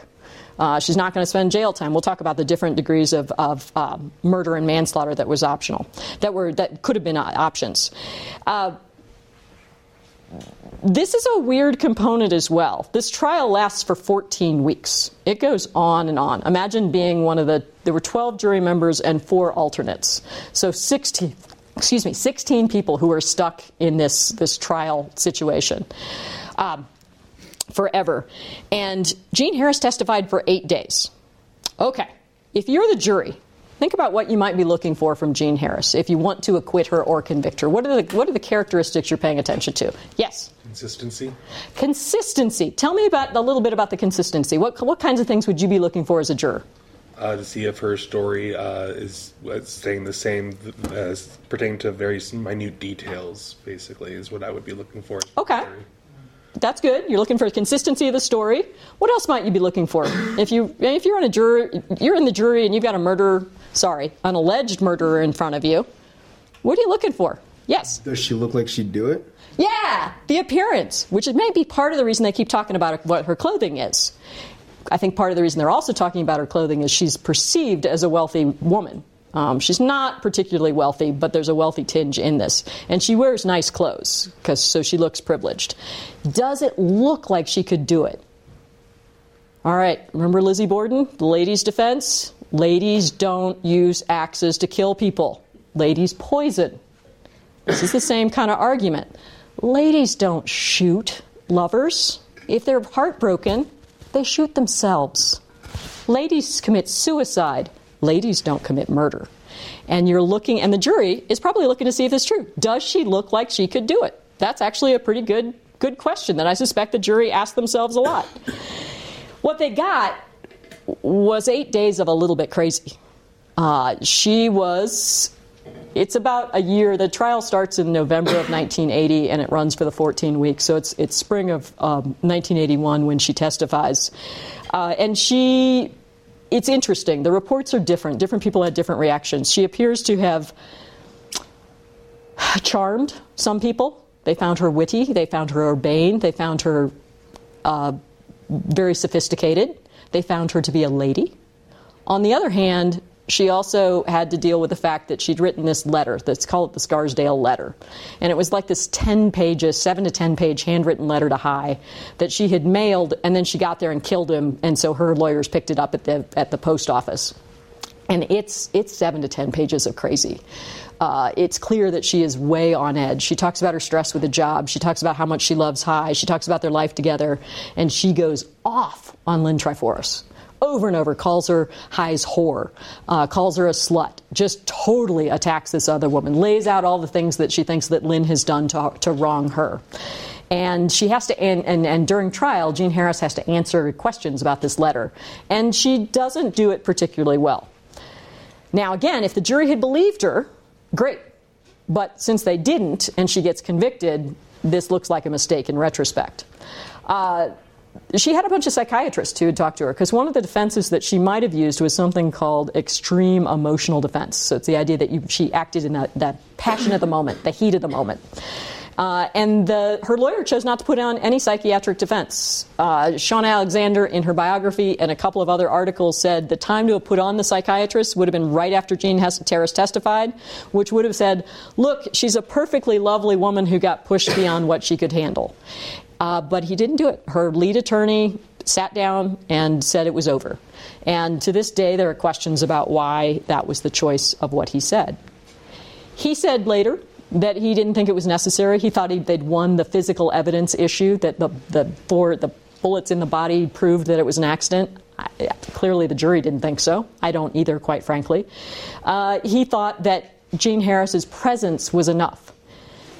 She's not going to spend jail time. We'll talk about the different degrees of murder and manslaughter that was optional, that could have been options. This is a weird component as well. This trial lasts for 14 weeks. It goes on and on. Imagine being there were 12 jury members and 4 alternates. So 16 people who are stuck in this trial situation forever. And Jean Harris testified for 8 days. Okay, if you're the jury, think about what you might be looking for from Jean Harris if you want to acquit her or convict her. What are the characteristics you're paying attention to? Yes? Consistency. Consistency. Tell me a little bit about the consistency. What kinds of things would you be looking for as a juror? To see if her story is staying the same, pertaining to very minute details, basically, is what I would be looking for. Okay. That's good. You're looking for consistency of the story. What else might you be looking for? If you're on a jury, you're in the jury and you've got an alleged murderer in front of you. What are you looking for? Yes. Does she look like she'd do it? Yeah, the appearance, which may be part of the reason they keep talking about what her clothing is. I think part of the reason they're also talking about her clothing is she's perceived as a wealthy woman. She's not particularly wealthy, but there's a wealthy tinge in this. And she wears nice clothes, so she looks privileged. Does it look like she could do it? All right, remember Lizzie Borden, the ladies' defense? Ladies don't use axes to kill people. ladies poison. This is the same kind of argument. Ladies don't shoot lovers. If they're heartbroken, they shoot themselves. Ladies commit suicide. Ladies don't commit murder. And you're looking, and the jury is probably looking to see if it's true. Does she look like she could do it? That's actually a pretty good question that I suspect the jury asked themselves a lot. What they got was 8 days of a little bit crazy. It's about a year. The trial starts in November of 1980, and it runs for the 14 weeks. So it's spring of 1981 when she testifies. It's interesting. The reports are different. Different people had different reactions. She appears to have charmed some people. They found her witty. They found her urbane. They found her very sophisticated. They found her to be a lady. On the other hand, she also had to deal with the fact that she'd written this letter, let's call it the Scarsdale letter. And it was like this 7 to 10 page handwritten letter to High that she had mailed, and then she got there and killed him, and so her lawyers picked it up at the post office. And it's 7 to 10 pages of crazy. It's clear that she is way on edge. She talks about her stress with the job. She talks about how much she loves High. She talks about their life together, and she goes off on Lynn Tryforos. Over and over, calls her High's whore, calls her a slut, just totally attacks this other woman, lays out all the things that she thinks that Lynn has done to wrong her. And she has to, and during trial, Jean Harris has to answer questions about this letter. And she doesn't do it particularly well. Now, again, if the jury had believed her, great. But since they didn't, and she gets convicted, this looks like a mistake in retrospect. She had a bunch of psychiatrists who had talked to her, because one of the defenses that she might have used was something called extreme emotional defense. So it's the idea that she acted in that passion of the moment, the heat of the moment. Her lawyer chose not to put on any psychiatric defense. Shana Alexander, in her biography and a couple of other articles, said the time to have put on the psychiatrist would have been right after Jean Harris testified, which would have said, look, she's a perfectly lovely woman who got pushed beyond what she could handle. But he didn't do it. Her lead attorney sat down and said it was over. And to this day, there are questions about why that was the choice of what he said. He said later that he didn't think it was necessary. He thought they'd won the physical evidence issue, that the bullets in the body proved that it was an accident. Clearly, the jury didn't think so. I don't either, quite frankly. He thought that Jean Harris's presence was enough.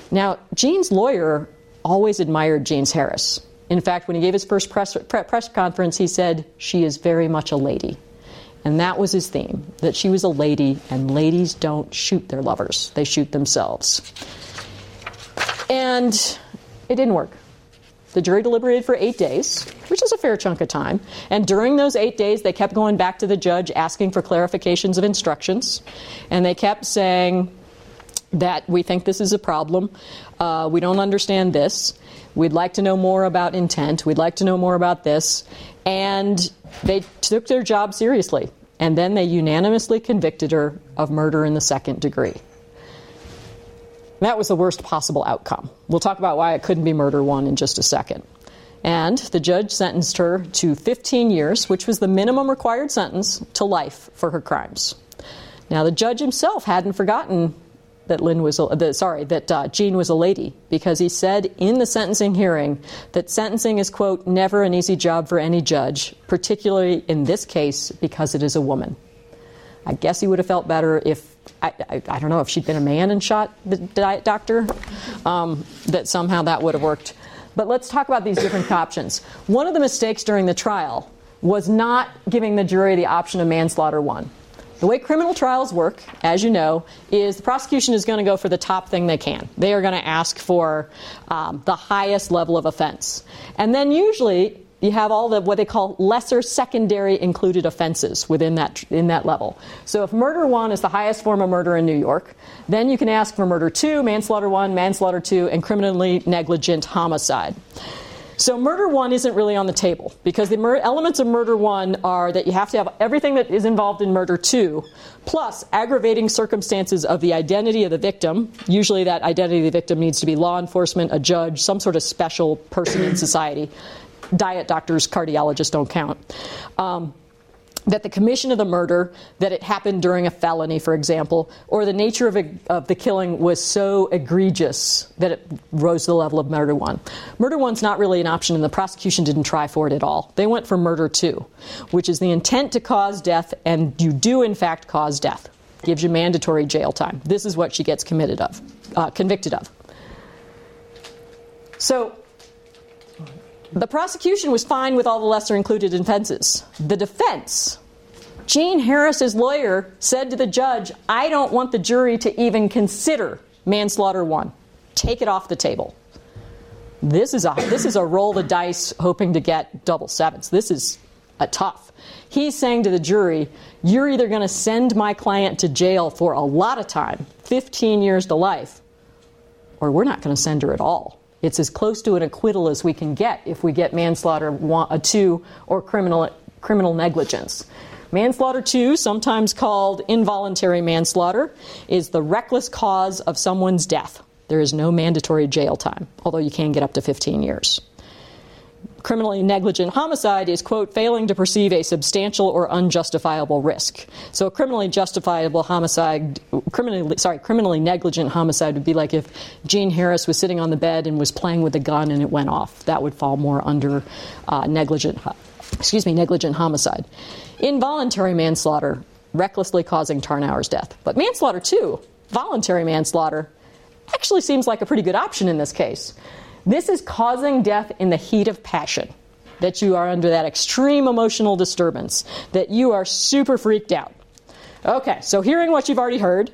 Now, Jean's lawyer always admired Jean Harris. In fact, when he gave his first press conference, he said, she is very much a lady. And that was his theme, that she was a lady, and ladies don't shoot their lovers. They shoot themselves. And it didn't work. The jury deliberated for 8 days, which is a fair chunk of time. And during those 8 days, they kept going back to the judge asking for clarifications of instructions. And they kept saying that we think this is a problem, we don't understand this, we'd like to know more about intent, we'd like to know more about this. And they took their job seriously, and then they unanimously convicted her of murder in the second degree. That was the worst possible outcome. We'll talk about why it couldn't be murder one in just a second. And the judge sentenced her to 15 years, which was the minimum required sentence, to life for her crimes. Now, the judge himself hadn't forgotten that Jean was a lady, because he said in the sentencing hearing that sentencing is, quote, never an easy job for any judge, particularly in this case because it is a woman. I guess he would have felt better if, I don't know, if she'd been a man and shot the diet doctor, that somehow that would have worked. But let's talk about these different options. One of the mistakes during the trial was not giving the jury the option of manslaughter one. The way criminal trials work, as you know, is the prosecution is going to go for the top thing they can. They are going to ask for the highest level of offense. And then usually you have all the what they call lesser secondary included offenses within that level. So if murder one is the highest form of murder in New York, then you can ask for murder two, manslaughter one, manslaughter two, and criminally negligent homicide. So murder one isn't really on the table, because the elements of murder one are that you have to have everything that is involved in murder two, plus aggravating circumstances of the identity of the victim. Usually that identity of the victim needs to be law enforcement, a judge, some sort of special person in society. Diet doctors, cardiologists don't count. that the commission of the murder, that it happened during a felony, for example, or the nature of the killing was so egregious that it rose to the level of murder one. Murder one's not really an option, and the prosecution didn't try for it at all. They went for murder two, which is the intent to cause death, and you do, in fact, cause death. Gives you mandatory jail time. This is what she gets convicted of. So the prosecution was fine with all the lesser-included offenses. The defense, Jean Harris's lawyer, said to the judge, I don't want the jury to even consider manslaughter one. Take it off the table. This is a roll the dice hoping to get double sevens. This is a tough. He's saying to the jury, you're either going to send my client to jail for a lot of time, 15 years to life, or we're not going to send her at all. It's as close to an acquittal as we can get if we get manslaughter 2 or criminal negligence. Manslaughter 2, sometimes called involuntary manslaughter, is the reckless cause of someone's death. There is no mandatory jail time, although you can get up to 15 years. Criminally negligent homicide is, quote, failing to perceive a substantial or unjustifiable risk. So a criminally negligent homicide would be like if Jean Harris was sitting on the bed and was playing with a gun and it went off. That would fall more under negligent homicide. Involuntary manslaughter, recklessly causing Tarnower's death. But manslaughter too, voluntary manslaughter, actually seems like a pretty good option in this case. This is causing death in the heat of passion, that you are under that extreme emotional disturbance, that you are super freaked out. Okay, so hearing what you've already heard,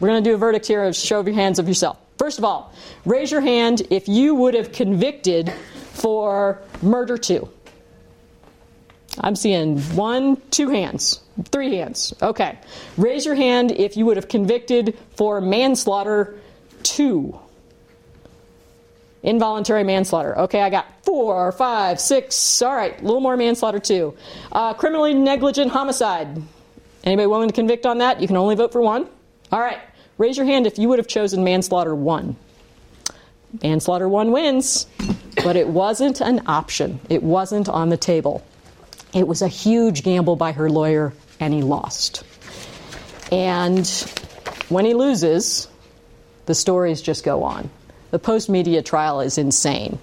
we're going to do a verdict here of show of your hands of yourself. First of all, raise your hand if you would have convicted for murder two. I'm seeing 1, 2 hands, 3 hands. Okay, raise your hand if you would have convicted for manslaughter two. Involuntary manslaughter. Okay, I got 4, 5, 6. All right, a little more manslaughter too. Criminally negligent homicide. Anybody willing to convict on that? You can only vote for one. All right, raise your hand if you would have chosen manslaughter one. Manslaughter one wins, but it wasn't an option. It wasn't on the table. It was a huge gamble by her lawyer, and he lost. And when he loses, the stories just go on. The post-media trial is insane.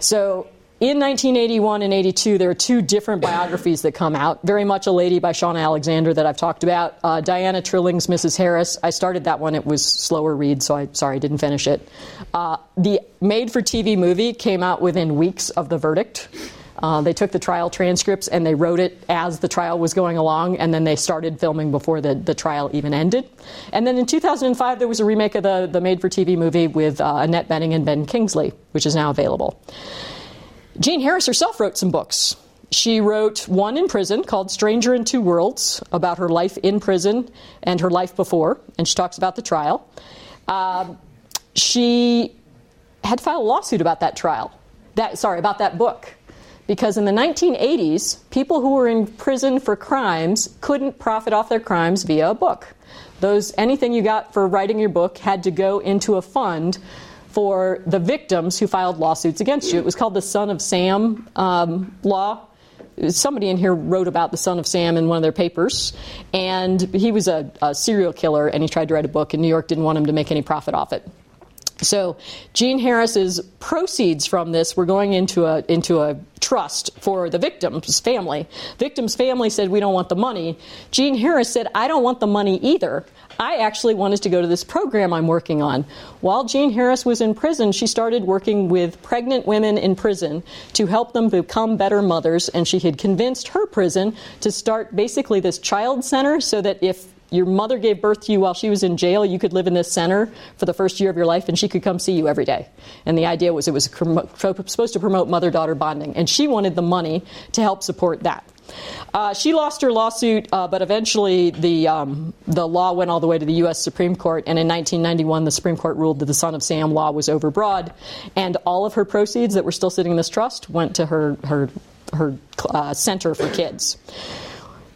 So in 1981 and 82, there are 2 different biographies that come out. Very Much a Lady by Shana Alexander that I've talked about. Diana Trilling's Mrs. Harris. I started that one. It was slower read, so I'm sorry I didn't finish it. The made-for-TV movie came out within weeks of the verdict. They took the trial transcripts and they wrote it as the trial was going along, and then they started filming before the trial even ended. And then in 2005, there was a remake of the made-for-TV movie with Annette Bening and Ben Kingsley, which is now available. Jean Harris herself wrote some books. She wrote one in prison called Stranger in Two Worlds, about her life in prison and her life before, and she talks about the trial. She had filed a lawsuit about about that book. Because in the 1980s, people who were in prison for crimes couldn't profit off their crimes via a book. Anything you got for writing your book had to go into a fund for the victims who filed lawsuits against you. It was called the Son of Sam law. Somebody in here wrote about the Son of Sam in one of their papers, and he was a serial killer, and he tried to write a book, and New York didn't want him to make any profit off it. So Jean Harris's proceeds from this were going into a trust for the victim's family. Victim's family said, we don't want the money. Jean Harris said, I don't want the money either. I actually wanted to go to this program I'm working on. While Jean Harris was in prison, she started working with pregnant women in prison to help them become better mothers, and she had convinced her prison to start basically this child center so that if your mother gave birth to you while she was in jail, you could live in this center for the first year of your life, and she could come see you every day. And the idea was it was supposed to promote mother-daughter bonding, and she wanted the money to help support that. She lost her lawsuit, but eventually the law went all the way to the U.S. Supreme Court, and in 1991 the Supreme Court ruled that the Son of Sam law was overbroad, and all of her proceeds that were still sitting in this trust went to her center for kids.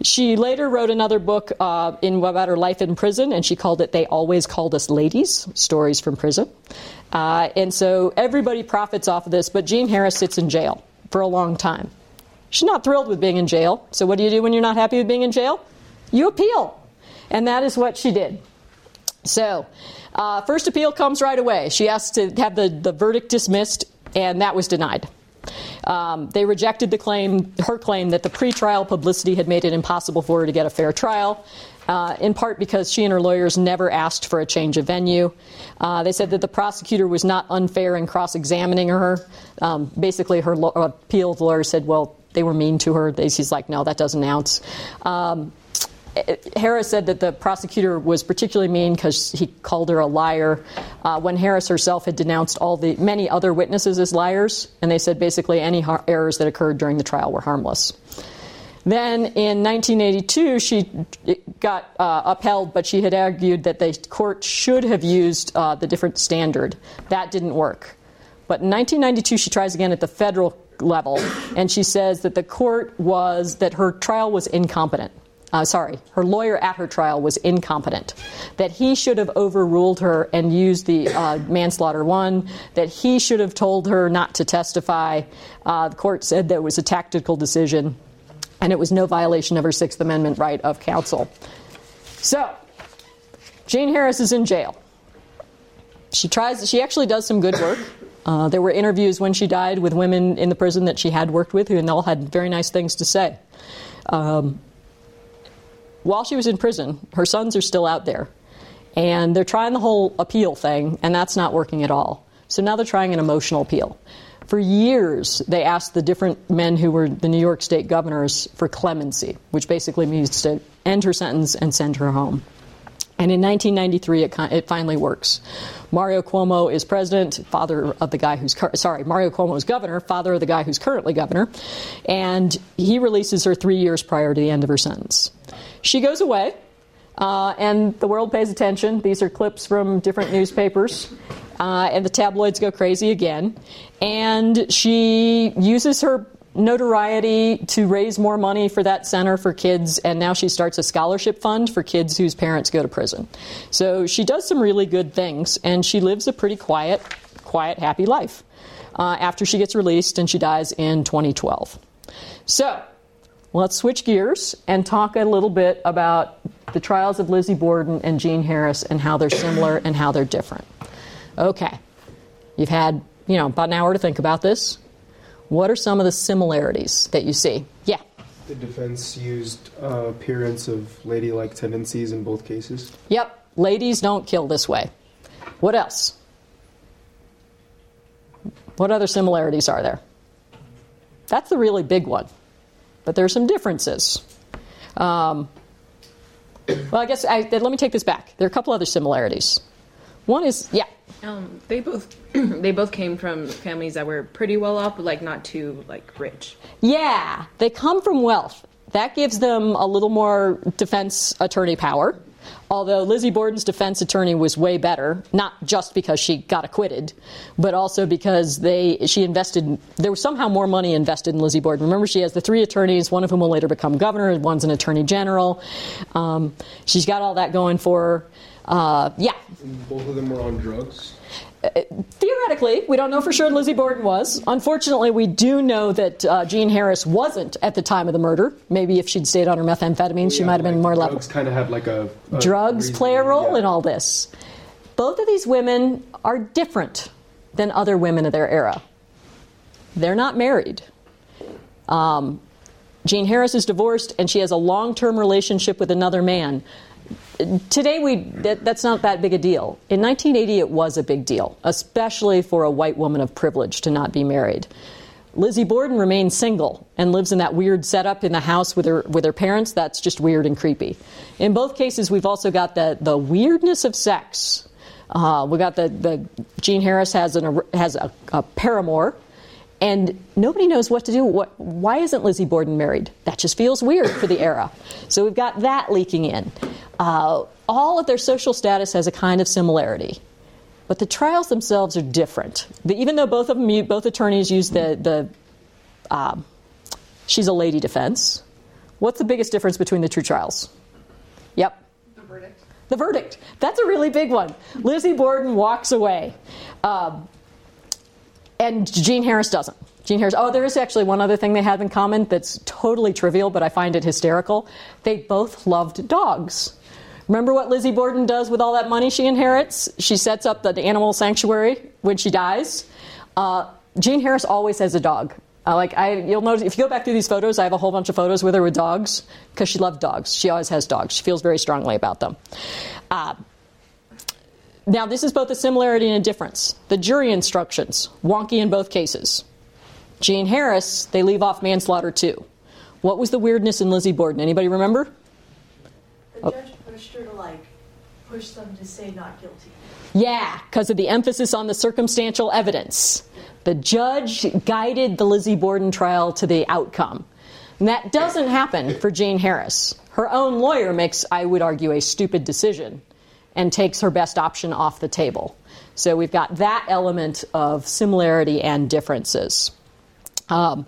She later wrote another book about her life in prison, and she called it They Always Called Us Ladies, Stories from Prison. And so everybody profits off of this, but Jean Harris sits in jail for a long time. She's not thrilled with being in jail. So what do you do when you're not happy with being in jail? You appeal. And that is what she did. So first appeal comes right away. She asked to have the verdict dismissed, and that was denied. They rejected the claim, her claim, that the pretrial publicity had made it impossible for her to get a fair trial, in part because she and her lawyers never asked for a change of venue. They said that the prosecutor was not unfair in cross-examining her. Basically, her appeal lawyer said, well, they were mean to her. She's like, no, that doesn't ounce. Harris said that the prosecutor was particularly mean because he called her a liar when Harris herself had denounced all the many other witnesses as liars, and they said basically any errors that occurred during the trial were harmless. Then in 1982, she got upheld, but she had argued that the court should have used the different standard. That didn't work. But in 1992, she tries again at the federal level, and she says that the court was, that her trial was incompetent. Her lawyer at her trial was incompetent, that he should have overruled her and used the manslaughter one, that he should have told her not to testify. The court said that it was a tactical decision, and it was no violation of her Sixth Amendment right of counsel. So, Jean Harris is in jail. She actually does some good work. There were interviews when she died with women in the prison that she had worked with, who all had very nice things to say. While she was in prison, her sons are still out there, and they're trying the whole appeal thing, and that's not working at all. So now they're trying an emotional appeal. For years, they asked the different men who were the New York State governors for clemency, which basically means to end her sentence and send her home. And in 1993, it finally works. Mario Cuomo is president, father of the guy who's... Mario Cuomo is governor, father of the guy who's currently governor. And he releases her 3 years prior to the end of her sentence. She goes away, and the world pays attention. These are clips from different newspapers. And the tabloids go crazy again. And she uses her notoriety to raise more money for that center for kids, and now she starts a scholarship fund for kids whose parents go to prison. So she does some really good things, and she lives a pretty quiet, happy life after she gets released, and she dies in 2012. So let's switch gears and talk a little bit about the trials of Lizzie Borden and Jean Harris and how they're similar and how they're different. Okay, you've had, about an hour to think about this. What are some of the similarities that you see? Yeah. The defense used appearance of ladylike tendencies in both cases. Yep. Ladies don't kill this way. What else? What other similarities are there? That's the really big one. But there are some differences. Let me take this back. There are a couple other similarities. One is, they both came from families that were pretty well off, but not too rich. Yeah, they come from wealth. That gives them a little more defense attorney power. Although Lizzie Borden's defense attorney was way better, not just because she got acquitted, but also because there was somehow more money invested in Lizzie Borden. Remember, she has the three attorneys, one of whom will later become governor, one's an attorney general. She's got all that going for her. And both of them were on drugs? Theoretically, we don't know for sure Lizzie Borden was. Unfortunately, we do know that Jean Harris wasn't at the time of the murder. Maybe if she'd stayed on her methamphetamines, she might have been more level. Drugs kind of have drugs play a role in all this. Both of these women are different than other women of their era. They're not married. Jean Harris is divorced, and she has a long-term relationship with another man. Today, that's not that big a deal. In 1980, it was a big deal, especially for a white woman of privilege to not be married. Lizzie Borden remains single and lives in that weird setup in the house with her parents. That's just weird and creepy. In both cases, we've also got the weirdness of sex. We got Jean Harris has a paramour, and nobody knows what to do. Why isn't Lizzie Borden married? That just feels weird for the era. So we've got that leaking in. All of their social status has a kind of similarity, but the trials themselves are different. Even though both attorneys use the she's a lady defense, what's the biggest difference between the two trials? Yep. The verdict. The verdict. That's a really big one. Lizzie Borden walks away, and Jean Harris doesn't. Jean Harris. Oh, there is actually one other thing they have in common that's totally trivial, but I find it hysterical. They both loved dogs. Remember what Lizzie Borden does with all that money she inherits? She sets up the animal sanctuary when she dies. Jean Harris always has a dog. You'll notice if you go back through these photos, I have a whole bunch of photos with her with dogs because she loved dogs. She always has dogs. She feels very strongly about them. Now, this is both a similarity and a difference. The jury instructions, wonky in both cases. Jean Harris, they leave off manslaughter too. What was the weirdness in Lizzie Borden? Anybody remember? The judge pushed her to push them to say not guilty. Yeah, because of the emphasis on the circumstantial evidence. The judge guided the Lizzie Borden trial to the outcome. And that doesn't happen for Jean Harris. Her own lawyer makes, I would argue, a stupid decision and takes her best option off the table. So we've got that element of similarity and differences. Jean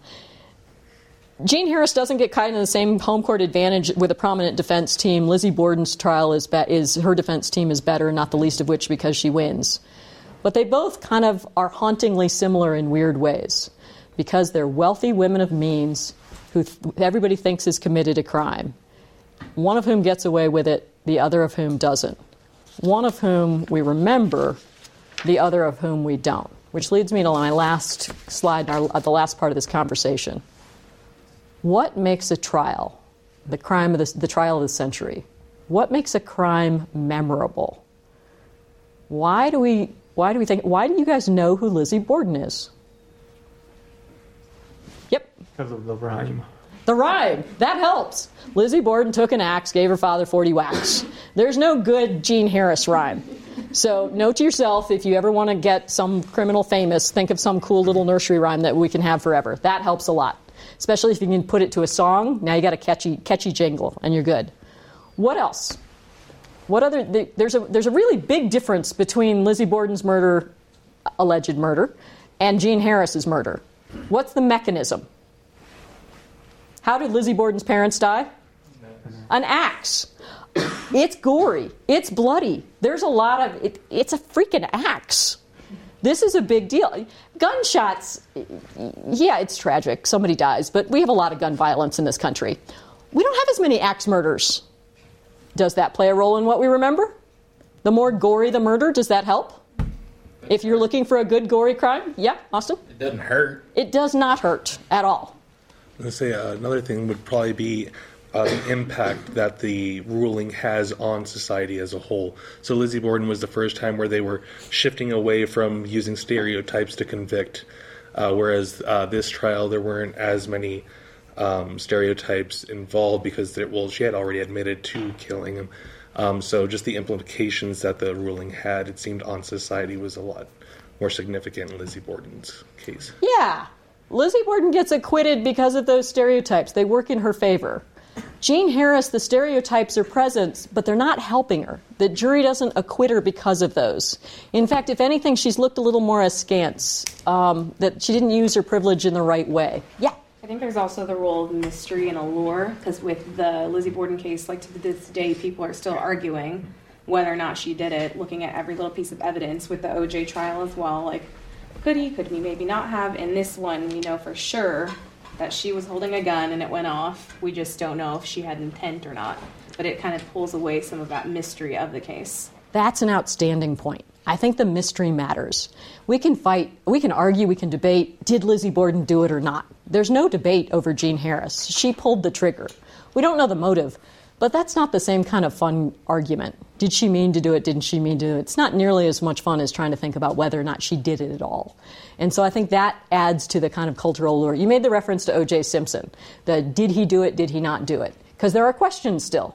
Harris doesn't get caught in the same home court advantage with a prominent defense team. Lizzie Borden's trial is her defense team is better, not the least of which because she wins. But they both kind of are hauntingly similar in weird ways because they're wealthy women of means who everybody thinks has committed a crime. One of whom gets away with it, the other of whom doesn't. One of whom we remember, the other of whom we don't. Which leads me to my last slide, the last part of this conversation. What makes a trial the trial of the century? What makes a crime memorable? Why do you guys know who Lizzie Borden is? Yep. Because of the rhyme. The rhyme. That helps. Lizzie Borden took an axe, gave her father 40 whacks. There's no good Jean Harris rhyme. So note to yourself, if you ever want to get some criminal famous, think of some cool little nursery rhyme that we can have forever. That helps a lot, especially if you can put it to a song. Now you got a catchy jingle, and you're good. What else? There's a really big difference between Lizzie Borden's alleged murder, and Jean Harris's murder. What's the mechanism? How did Lizzie Borden's parents die? An axe. It's gory. It's bloody. There's a lot of it. It's a freaking axe. This is a big deal. Gunshots. Yeah, it's tragic. Somebody dies, but we have a lot of gun violence in this country. We don't have as many axe murders. Does that play a role in what we remember? The more gory the murder, does that help? If you're looking for a good gory crime? Yeah, Austin? It doesn't hurt. It does not hurt at all. I was going to say another thing would probably be the impact that the ruling has on society as a whole. So Lizzie Borden was the first time where they were shifting away from using stereotypes to convict, whereas this trial there weren't as many stereotypes involved because she had already admitted to killing him. So just the implications that the ruling had, it seemed, on society was a lot more significant in Lizzie Borden's case. Yeah. Lizzie Borden gets acquitted because of those stereotypes. They work in her favor. Jean Harris, the stereotypes are present, but they're not helping her. The jury doesn't acquit her because of those. In fact, if anything, she's looked a little more askance, that she didn't use her privilege in the right way. Yeah. I think there's also the role of mystery and allure, because with the Lizzie Borden case, to this day, people are still arguing whether or not she did it, looking at every little piece of evidence with the O.J. trial as well. Could he maybe not have? In this one, we know for sure that she was holding a gun and it went off. We just don't know if she had intent or not. But it kind of pulls away some of that mystery of the case. That's an outstanding point. I think the mystery matters. We can fight, we can argue, we can debate, did Lizzie Borden do it or not? There's no debate over Jean Harris. She pulled the trigger. We don't know the motive, but that's not the same kind of fun argument. Did she mean to do it? Didn't she mean to do it? It's not nearly as much fun as trying to think about whether or not she did it at all. And so I think that adds to the kind of cultural lure. You made the reference to O.J. Simpson, did he do it, did he not do it? Because there are questions still.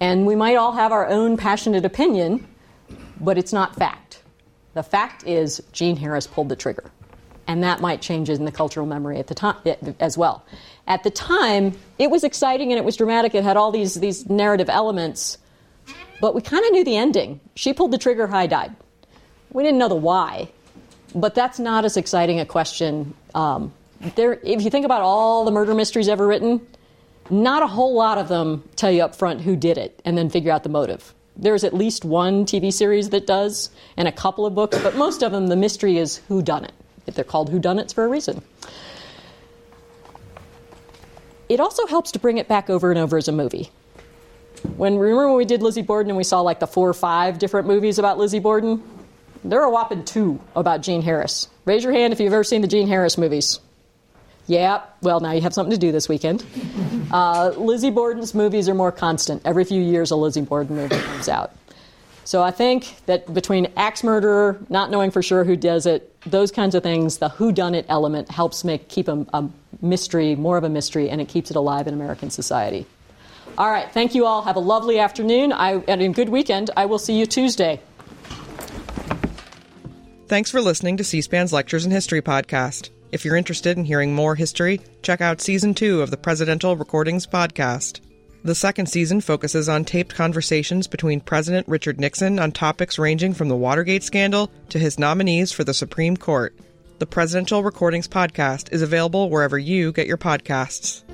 And we might all have our own passionate opinion, but it's not fact. The fact is Jean Harris pulled the trigger. And that might change in the cultural memory at the time as well. At the time, it was exciting and it was dramatic. It had all these narrative elements. But we kind of knew the ending. She pulled the trigger, High died. We didn't know the why. But that's not as exciting a question. If you think about all the murder mysteries ever written, not a whole lot of them tell you up front who did it and then figure out the motive. There's at least one TV series that does, and a couple of books, but most of them, the mystery is whodunit. They're called whodunits for a reason. it also helps to bring it back over and over as a movie. Remember when we did Lizzie Borden and we saw like the 4 or 5 different movies about Lizzie Borden? There are a whopping 2 about Jean Harris. Raise your hand if you've ever seen the Jean Harris movies. Yeah, well, now you have something to do this weekend. Lizzie Borden's movies are more constant. Every few years a Lizzie Borden movie comes out. So I think that between axe murderer, not knowing for sure who does it, those kinds of things, the whodunit element helps keep a mystery, more of a mystery, and it keeps it alive in American society. All right, thank you all. Have a lovely afternoon and a good weekend. I will see you Tuesday. Thanks for listening to C-SPAN's Lectures in History podcast. If you're interested in hearing more history, check out Season 2 of the Presidential Recordings podcast. The second season focuses on taped conversations between President Richard Nixon on topics ranging from the Watergate scandal to his nominees for the Supreme Court. The Presidential Recordings podcast is available wherever you get your podcasts.